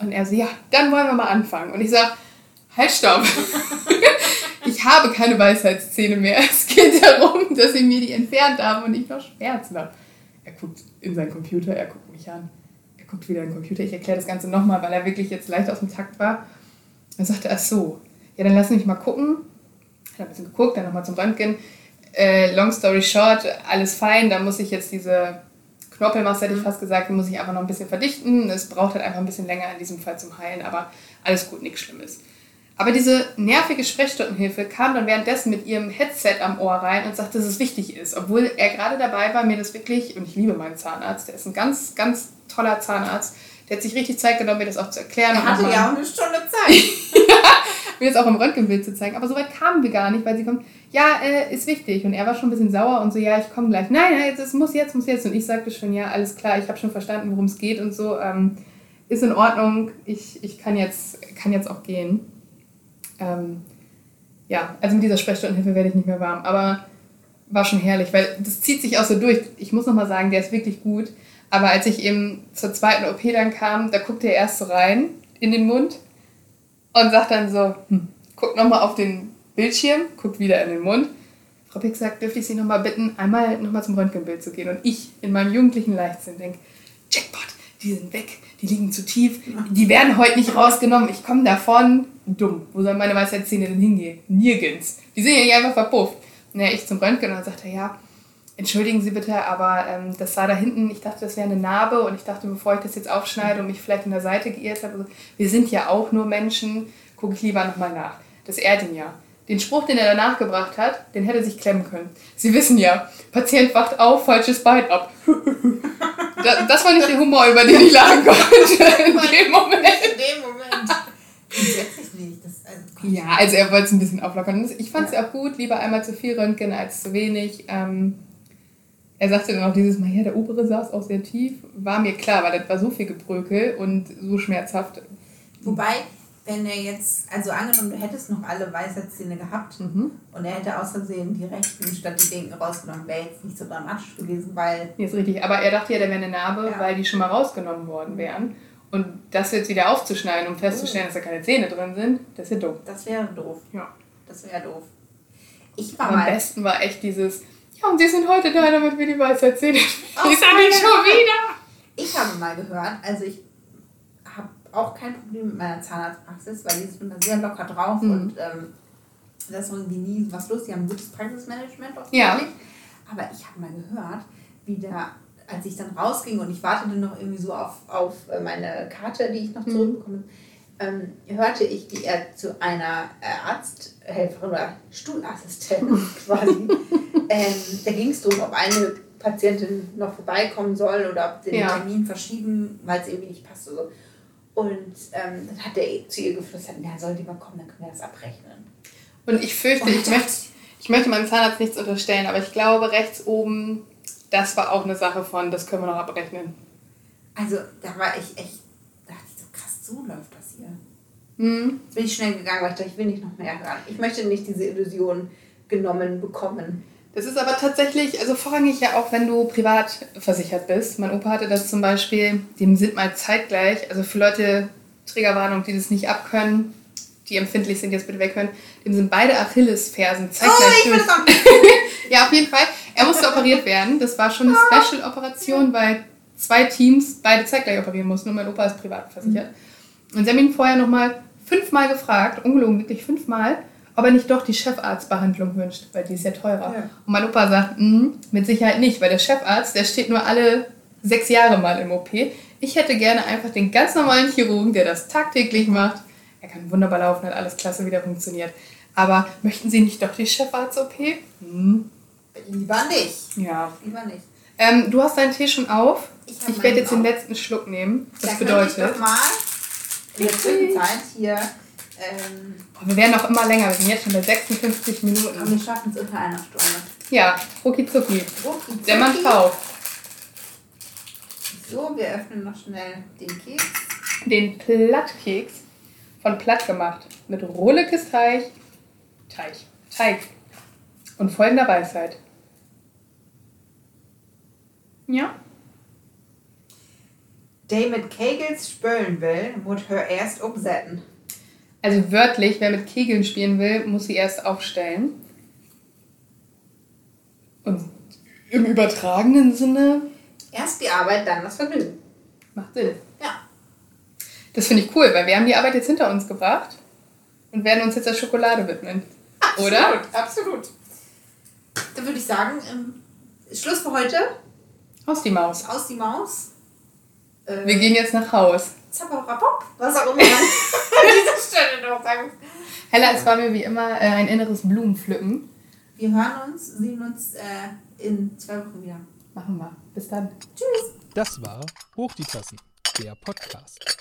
Und er so, ja, dann wollen wir mal anfangen. Und ich sage, halt, stopp. Ich habe keine Weisheitszähne mehr. Es geht darum, dass sie mir die entfernt haben und ich noch Schmerzen habe. Er guckt in seinen Computer, er guckt mich an. Er guckt wieder in den Computer. Ich erkläre das Ganze nochmal, weil er wirklich jetzt leicht aus dem Takt war. Dann sagte er, ach so, ja, dann lass mich mal gucken. Hat ein bisschen geguckt, dann nochmal zum Röntgen. Long story short, alles fein. Dann muss ich jetzt diese Knorpelmasse, hätte ich fast gesagt, muss ich einfach noch ein bisschen verdichten. Es braucht halt einfach ein bisschen länger in diesem Fall zum Heilen, aber alles gut, nichts Schlimmes. Aber diese nervige Sprechstundenhilfe kam dann währenddessen mit ihrem Headset am Ohr rein und sagte, dass es wichtig ist. Obwohl er gerade dabei war, mir das wirklich, und ich liebe meinen Zahnarzt, der ist ein ganz, ganz toller Zahnarzt, der hat sich richtig Zeit genommen, mir das auch zu erklären. Er hatte ja auch eine Stunde Zeit. Mir das auch im Röntgenbild zu zeigen. Aber so weit kamen wir gar nicht, weil sie kommt, ja, ist wichtig. Und er war schon ein bisschen sauer und so, ja, ich komme gleich. Nein, es muss jetzt. Und ich sagte schon, ja, alles klar, ich habe schon verstanden, worum es geht und so. Ist in Ordnung, ich kann jetzt auch gehen. Ja, also mit dieser Sprechstundenhilfe werde ich nicht mehr warm. Aber war schon herrlich, weil das zieht sich auch so durch. Ich muss nochmal sagen, der ist wirklich gut. Aber als ich eben zur zweiten OP dann kam, da guckte er erst so rein in den Mund. Und sagt dann so, guckt nochmal auf den Bildschirm, guckt wieder in den Mund. Frau Pick sagt, dürfte ich Sie nochmal bitten, einmal nochmal zum Röntgenbild zu gehen. Und ich in meinem jugendlichen Leichtsinn denke, Jackpot, die sind weg, die liegen zu tief, die werden heute nicht rausgenommen, ich komme davon. Dumm, wo sollen meine Weisheitszähne denn hingehen? Nirgends. Die sind ja nicht einfach verpufft. Naja, ich zum Röntgen und dann sagt er, ja, entschuldigen Sie bitte, aber das sah da hinten, ich dachte, das wäre eine Narbe und ich dachte, bevor ich das jetzt aufschneide und mich vielleicht an der Seite geirrt habe, also, wir sind ja auch nur Menschen, gucke ich lieber nochmal nach. Das ehrt ihn ja. Den Spruch, den er danach gebracht hat, den hätte er sich klemmen können. Sie wissen ja, Patient wacht auf, falsches Bein ab. Das war nicht der Humor, über den ich lachen konnte in dem Moment. Ja, also er wollte es ein bisschen auflockern. Ich fand es ja auch gut, lieber einmal zu viel Röntgen als zu wenig. Er sagte dann auch dieses Mal, ja, der obere saß auch sehr tief. War mir klar, weil das war so viel Gebrökel und so schmerzhaft. Wobei, wenn er jetzt, also angenommen, du hättest noch alle Weisheitszähne gehabt und er hätte aus Versehen die rechten statt die linken rausgenommen, wäre jetzt nicht so dramatisch gewesen, weil... Nee, ist richtig, aber er dachte ja, da wäre eine Narbe, weil die schon mal rausgenommen worden wären. Und das jetzt wieder aufzuschneiden, um festzustellen, dass da keine Zähne drin sind, das ist ja doof. Das wäre doof. Ja. Das wäre doof. Am besten war echt dieses... Ja, und Sie sind heute da, damit wir die Weisheitszähne. Die sind nicht schon wieder. Ich habe mal gehört, also ich habe auch kein Problem mit meiner Zahnarztpraxis, weil die sind da sehr locker drauf und da ist irgendwie nie was los. Die haben ein gutes Praxismanagement auch. Ja. Aber ich habe mal gehört, wie da, als ich dann rausging und ich wartete noch irgendwie so auf meine Karte, die ich noch zurückbekomme, hörte ich, wie er zu einer Arzthelferin oder Stuhlassistentin quasi, da ging es darum, ob eine Patientin noch vorbeikommen soll oder ob sie den Termin verschieben, weil es irgendwie nicht passt. Also. Und dann hat er zu ihr geflüstert, na, soll die mal kommen, dann können wir das abrechnen. Und ich fürchte, und ich möchte meinem Zahnarzt nichts unterstellen, aber ich glaube, rechts oben, das war auch eine Sache von, das können wir noch abrechnen. Also, da war ich echt, da dachte ich so, krass, so läuft das hier. Hm. Bin ich schnell gegangen, weil ich dachte, ich will nicht noch mehr hören. Ich möchte nicht diese Illusion genommen bekommen. Das ist aber tatsächlich, also vorrangig ja auch, wenn du privat versichert bist. Mein Opa hatte das zum Beispiel, dem sind mal zeitgleich, also für Leute, Trägerwarnung, die das nicht abkönnen, die empfindlich sind, jetzt bitte weghören, dem sind beide Achillesfersen zeitgleich. Oh, ich bin dran. Ja, auf jeden Fall. Er musste operiert werden. Das war schon eine Special-Operation, weil 2 Teams beide zeitgleich operieren mussten und mein Opa ist privat versichert. Und sie haben ihn vorher nochmal 5-mal gefragt, ungelogen, wirklich 5-mal, ob er nicht doch die Chefarztbehandlung wünscht, weil die ist ja teurer. Ja. Und mein Opa sagt, mit Sicherheit nicht, weil der Chefarzt, der steht nur alle 6 Jahre mal im OP. Ich hätte gerne einfach den ganz normalen Chirurgen, der das tagtäglich macht. Er kann wunderbar laufen, hat alles klasse wieder funktioniert. Aber möchten Sie nicht doch die Chefarzt-OP? Lieber nicht. Ja. Lieber nicht. Du hast deinen Tee schon auf. Ich werde jetzt den letzten Schluck nehmen. Das bedeutet... Ich doch mal in der Zwischenzeit hier... wir werden auch immer länger. Wir sind jetzt schon bei 56 Minuten. Und wir schaffen es unter einer Stunde. Ja, rucki-zucki. Der Mann drauf. So, wir öffnen noch schnell den Keks. Den Plattkeks. Von Platt gemacht. Mit Rohlekes Teig. Und folgender Weisheit. Ja? Der mit Kegels spülen will, muss her erst umsetzen. Also wörtlich, wer mit Kegeln spielen will, muss sie erst aufstellen. Und im übertragenen Sinne... Erst die Arbeit, dann das Vergnügen. Macht Sinn. Ja. Das finde ich cool, weil wir haben die Arbeit jetzt hinter uns gebracht und werden uns jetzt der Schokolade widmen. Absolut, oder? Absolut. Dann würde ich sagen, Schluss für heute. Aus die Maus. Aus die Maus. Wir gehen jetzt nach Haus. Zapparapop, was auch immer. Hella, es war mir wie immer ein inneres Blumenpflücken. Wir hören uns, sehen uns in 2 Wochen wieder. Machen wir. Bis dann. Tschüss. Das war Hoch die Tassen, der Podcast.